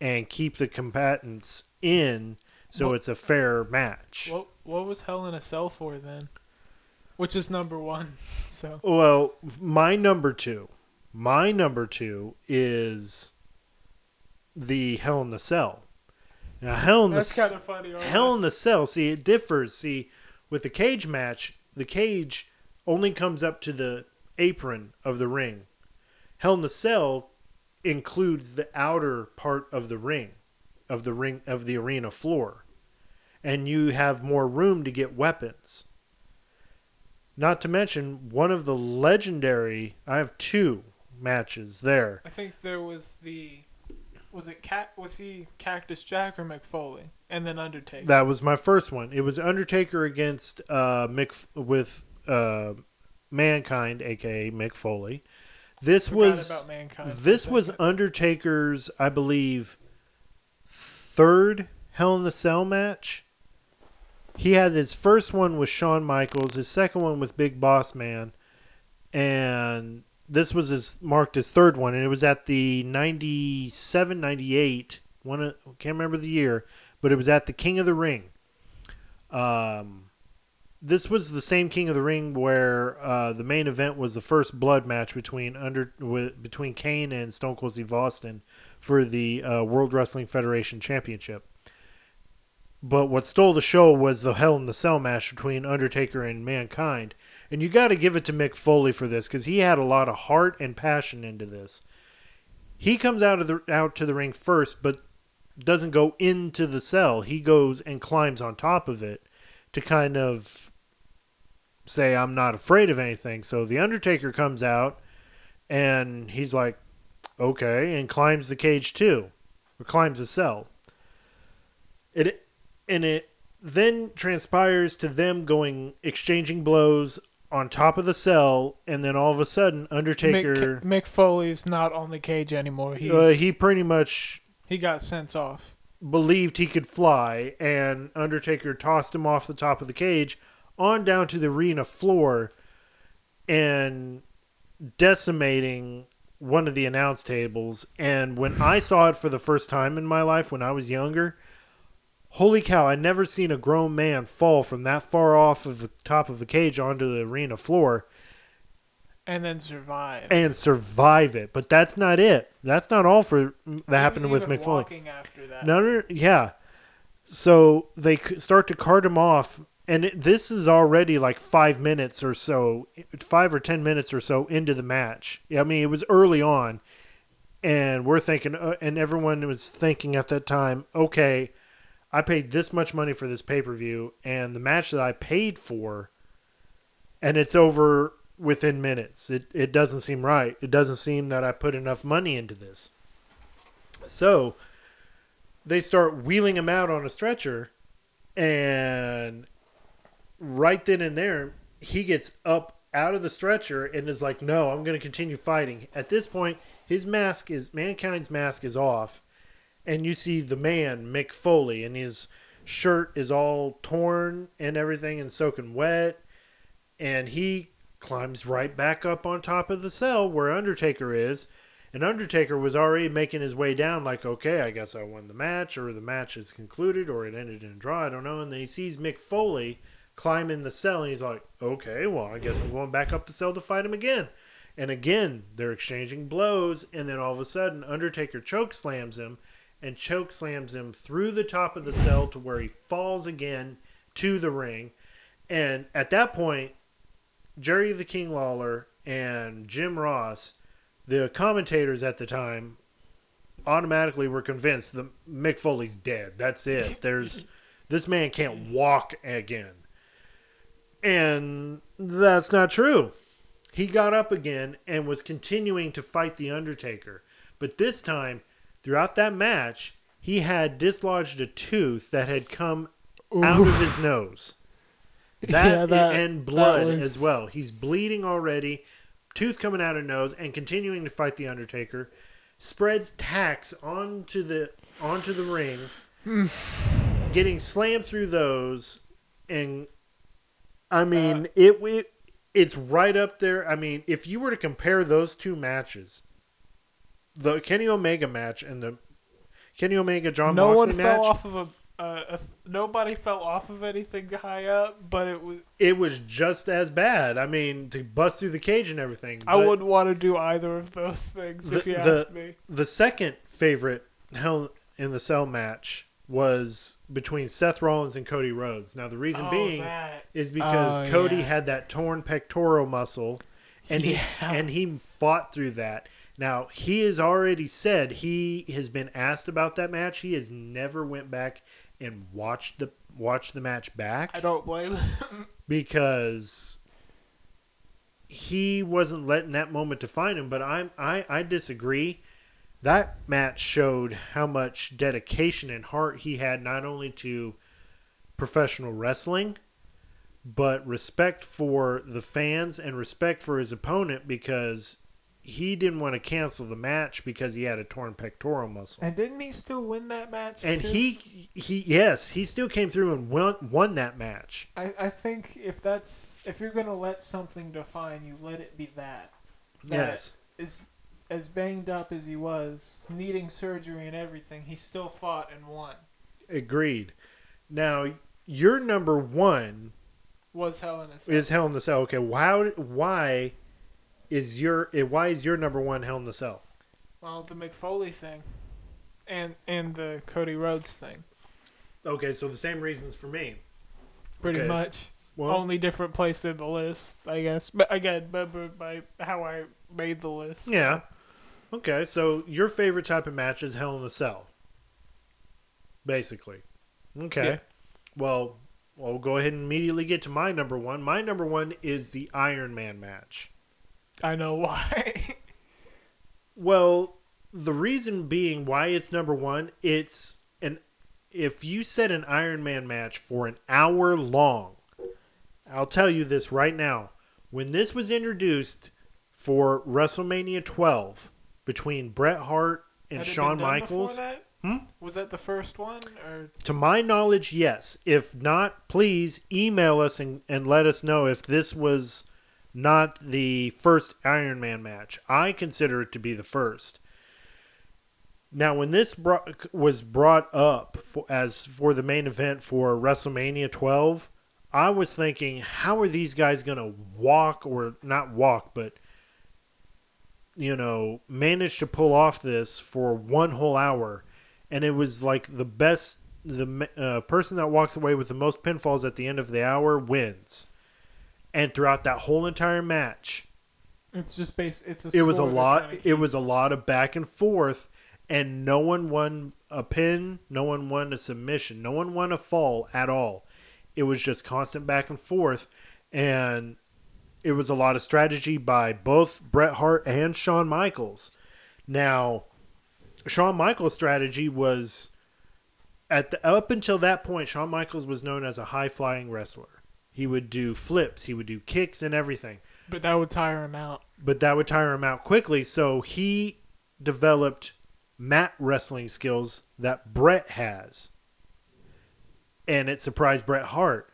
and keep the combatants in, so it's a fair match. What was Hell in a Cell for then? Which is number one. So well, my number two is the Hell in a Cell. Now that's kind of funny. Hell in a Cell. See, it differs. See, with the cage match, the cage only comes up to the apron of the ring. Hell in a Cell includes the outer part of the ring of the arena floor, and you have more room to get weapons. Not to mention one of the legendary. I have two matches there. I think there was the. Was he Cactus Jack or McFoley? And then Undertaker. That was my first one. It was Undertaker against Mankind, aka McFoley. This was Undertaker's, I believe, third Hell in a Cell match. He had his first one with Shawn Michaels, his second one with Big Boss Man, and this was marked his third one, and it was at the 97, 98, I can't remember the year, but it was at the King of the Ring. This was the same King of the Ring where the main event was the first blood match between Kane and Stone Cold Steve Austin for the World Wrestling Federation Championship. But what stole the show was the Hell in the Cell match between Undertaker and Mankind. And you got to give it to Mick Foley for this, because he had a lot of heart and passion into this. He comes out to the ring first, but doesn't go into the cell. He goes and climbs on top of it to kind of say, I'm not afraid of anything. So the Undertaker comes out, and he's like, okay, and climbs the cage too, or climbs the cell. And it then transpires to them exchanging blows on top of the cell, and then all of a sudden, Undertaker... Mick Foley's not on the cage anymore. He pretty much... He got sent off. Believed he could fly, and Undertaker tossed him off the top of the cage on down to the arena floor, and decimating one of the announce tables. And when I saw it for the first time in my life when I was younger... Holy cow, I'd never seen a grown man fall from that far off of the top of a cage onto the arena floor. And then survive. And survive it. But that's not it. That's not all for that happened with McFoley. Walking after that. No, yeah. So they start to cart him off. And this is already like 5 minutes or so, 5 or 10 minutes or so into the match. I mean, it was early on. And we're thinking, and everyone was thinking at that time, okay, I paid this much money for this pay-per-view and the match that I paid for, and it's over within minutes. It doesn't seem right. It doesn't seem that I put enough money into this. So they start wheeling him out on a stretcher, and right then and there, he gets up out of the stretcher and is like, no, I'm going to continue fighting. At this point, Mankind's mask is off. And you see the man, Mick Foley, and his shirt is all torn and everything and soaking wet. And he climbs right back up on top of the cell where Undertaker is. And Undertaker was already making his way down like, okay, I guess I won the match, or the match is concluded, or it ended in a draw, I don't know. And then he sees Mick Foley climb in the cell, and he's like, okay, well, I guess I'm going back up the cell to fight him again. And again, they're exchanging blows, and then all of a sudden, Undertaker chokeslams him. And chokeslams him through the top of the cell to where he falls again to the ring. And at that point, Jerry the King Lawler and Jim Ross, the commentators at the time, automatically were convinced that Mick Foley's dead. That's it. This man can't walk again. And that's not true. He got up again and was continuing to fight The Undertaker. But this time... Throughout that match, he had dislodged a tooth that had come out of his nose. That and blood as well. He's bleeding already. tooth coming out her nose, and continuing to fight The Undertaker, spreads tacks onto the ring, getting slammed through those, and I mean, it's right up there. I mean, if you were to compare those two matches, the Kenny Omega match and the Kenny Omega John Moxley match, nobody fell off of anything high up, but it was just as bad. I mean, to bust through the cage and everything. I wouldn't want to do either of those things if you asked me. The second favorite Hell in the Cell match was between Seth Rollins and Cody Rhodes. Now, the reason is because Cody had that torn pectoral muscle, and he fought through that. Now, he has already said he has been asked about that match. He has never went back and watched the match back. I don't blame him. Because he wasn't letting that moment define him. But I disagree. That match showed how much dedication and heart he had, not only to professional wrestling, but respect for the fans and respect for his opponent, because he didn't want to cancel the match because he had a torn pectoral muscle. And didn't he still win that match? And he still came through and won that match. I think if you're going to let something define you, let it be that. Yes. As banged up as he was, needing surgery and everything, he still fought and won. Agreed. Now, your number one was Hell in a Cell. Is Hell in a Cell. Okay, why is your number one Hell in the Cell? Well, the McFoley thing and the Cody Rhodes thing. Okay, so the same reasons for me. Pretty much. Well, only different place in the list, I guess. But again, remember by how I made the list. Yeah. Okay, so your favorite type of match is Hell in a Cell. Basically. Okay. Yeah. Well, I'll go ahead and immediately get to my number one. My number one is the Iron Man match. I know why. Well, the reason being why it's number one, if you set an Iron Man match for an hour long, I'll tell you this right now. When this was introduced for WrestleMania 12 between Bret Hart and Shawn Michaels. That? Was that the first one? Or? To my knowledge, yes. If not, please email us and let us know if this was not the first Iron Man match. I consider it to be the first. Now, when this was brought up for the main event for WrestleMania 12, I was thinking, how are these guys going to manage to pull off this for one whole hour? And it was like the person that walks away with the most pinfalls at the end of the hour wins. And throughout that whole entire match, it was a lot of back and forth, and no one won a pin, no one won a submission, no one won a fall at all. It was just constant back and forth, and it was a lot of strategy by both Bret Hart and Shawn Michaels. Now, Shawn Michaels' strategy was up until that point, Shawn Michaels was known as a high-flying wrestler. He would do flips. He would do kicks and everything. But that would tire him out. quickly. So he developed mat wrestling skills that Bret has. And it surprised Bret Hart.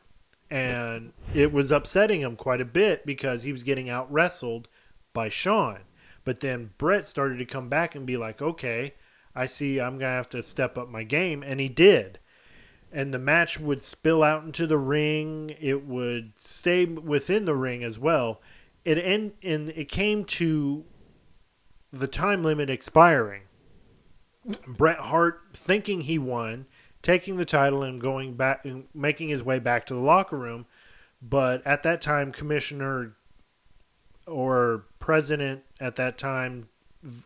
And it was upsetting him quite a bit because he was getting out wrestled by Shawn. But then Bret started to come back and be like, okay, I see I'm going to have to step up my game. And he did. And the match would spill out into the ring. It would stay within the ring as well. And it came to the time limit expiring. Bret Hart, thinking he won, taking the title and going back and making his way back to the locker room. But at that time, Commissioner or President at that time,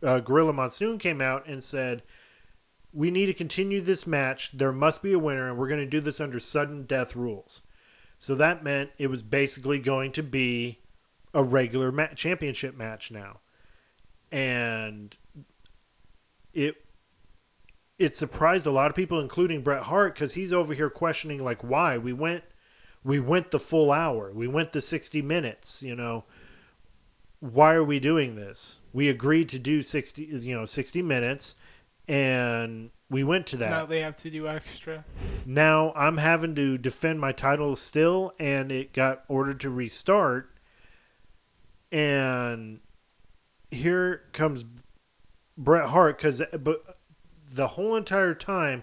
Gorilla Monsoon, came out and said, we need to continue this match. There must be a winner, and we're going to do this under sudden death rules. So that meant it was basically going to be a regular championship match now. And it surprised a lot of people, including Bret Hart, because he's over here questioning, like, why? We went the full hour. We went the 60 minutes, why are we doing this? We agreed to do 60 minutes, and we went to that. Now they have to do extra. Now I'm having to defend my title still, and it got ordered to restart. And here comes Bret Hart, but the whole entire time,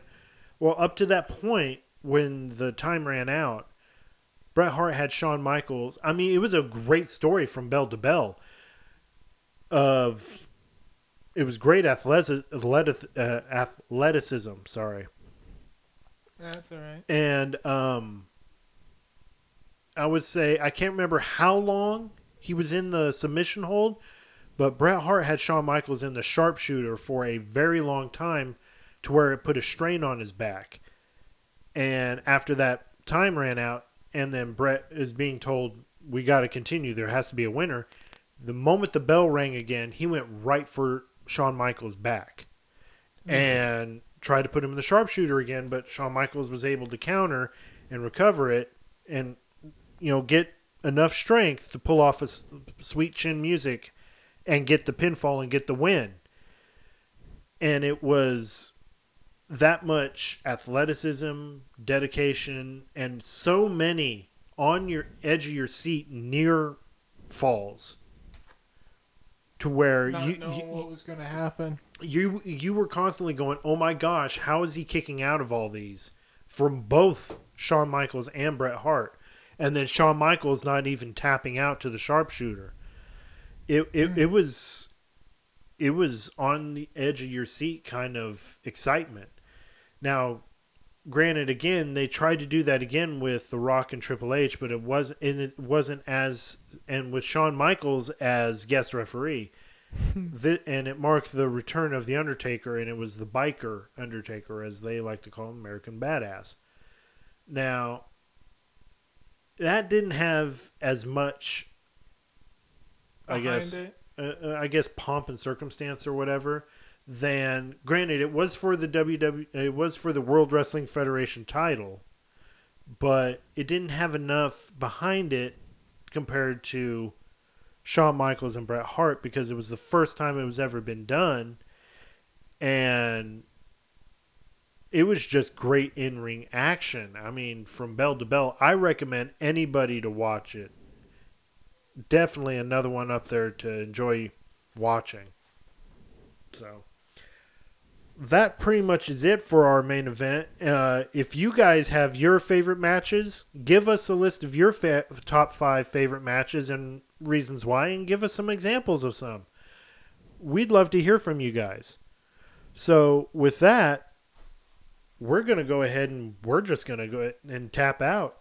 well, up to that point when the time ran out, Bret Hart had Shawn Michaels. I mean, it was a great story from bell to bell. It was great athleticism. Sorry. That's all right. And I would say, I can't remember how long he was in the submission hold, but Bret Hart had Shawn Michaels in the sharpshooter for a very long time, to where it put a strain on his back. And after that time ran out, and then Bret is being told, we got to continue. There has to be a winner. The moment the bell rang again, he went right for Shawn Michaels' back and tried to put him in the sharpshooter again, but Shawn Michaels was able to counter and recover it and, get enough strength to pull off a sweet chin music and get the pinfall and get the win. And it was that much athleticism, dedication, and so many on your edge of your seat near falls to where not knowing what was going to happen. You were constantly going, oh my gosh, how is he kicking out of all these, from both Shawn Michaels and Bret Hart? And then Shawn Michaels not even tapping out to the sharpshooter. It was on the edge of your seat kind of excitement. Now, granted, again, they tried to do that again with The Rock and Triple H, but it wasn't, and with Shawn Michaels as guest referee, and it marked the return of The Undertaker, and it was the biker Undertaker, as they like to call him, American Badass. Now, that didn't have as much, I guess pomp and circumstance or whatever. Then, granted, it was for the World Wrestling Federation title, but it didn't have enough behind it compared to Shawn Michaels and Bret Hart, because it was the first time it was ever been done, and it was just great in-ring action. I mean, from bell to bell. I recommend anybody to watch it. Definitely another one up there to enjoy watching. So that pretty much is it for our main event. If you guys have your favorite matches, give us a list of your top 5 favorite matches and reasons why, and give us some examples of some. We'd love to hear from you guys. So with that, we're going to go ahead and we're just going to go ahead and tap out.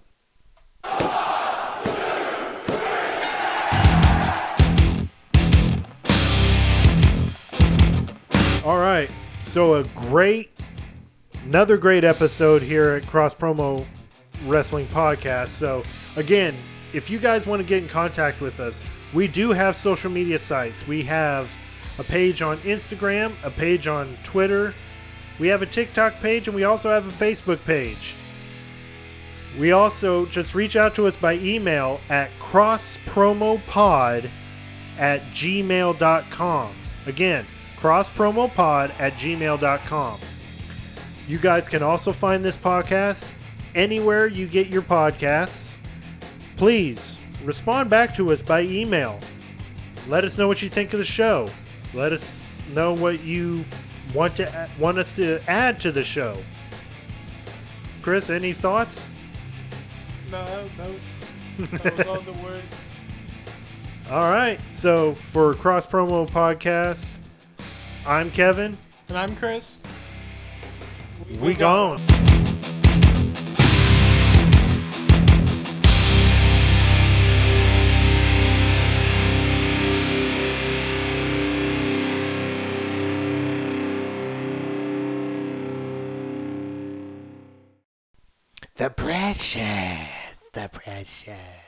All right, so another great episode here at Cross Promo Wrestling Podcast. So again, if you guys want to get in contact with us, we do have social media sites. We have a page on Instagram, a page on Twitter. We have a TikTok page, and we also have a Facebook page. We also just reach out to us by email at crosspromopod@gmail.com. Again, crosspromopod@gmail.com. You guys can also find this podcast anywhere you get your podcasts. Please respond back to us by email. Let us know what you think of the show. Let us know what you want us to add to the show. Chris, any thoughts? No, that was all the words. All right. So for Cross Promo Podcast, I'm Kevin. And I'm Chris. We gone. The precious.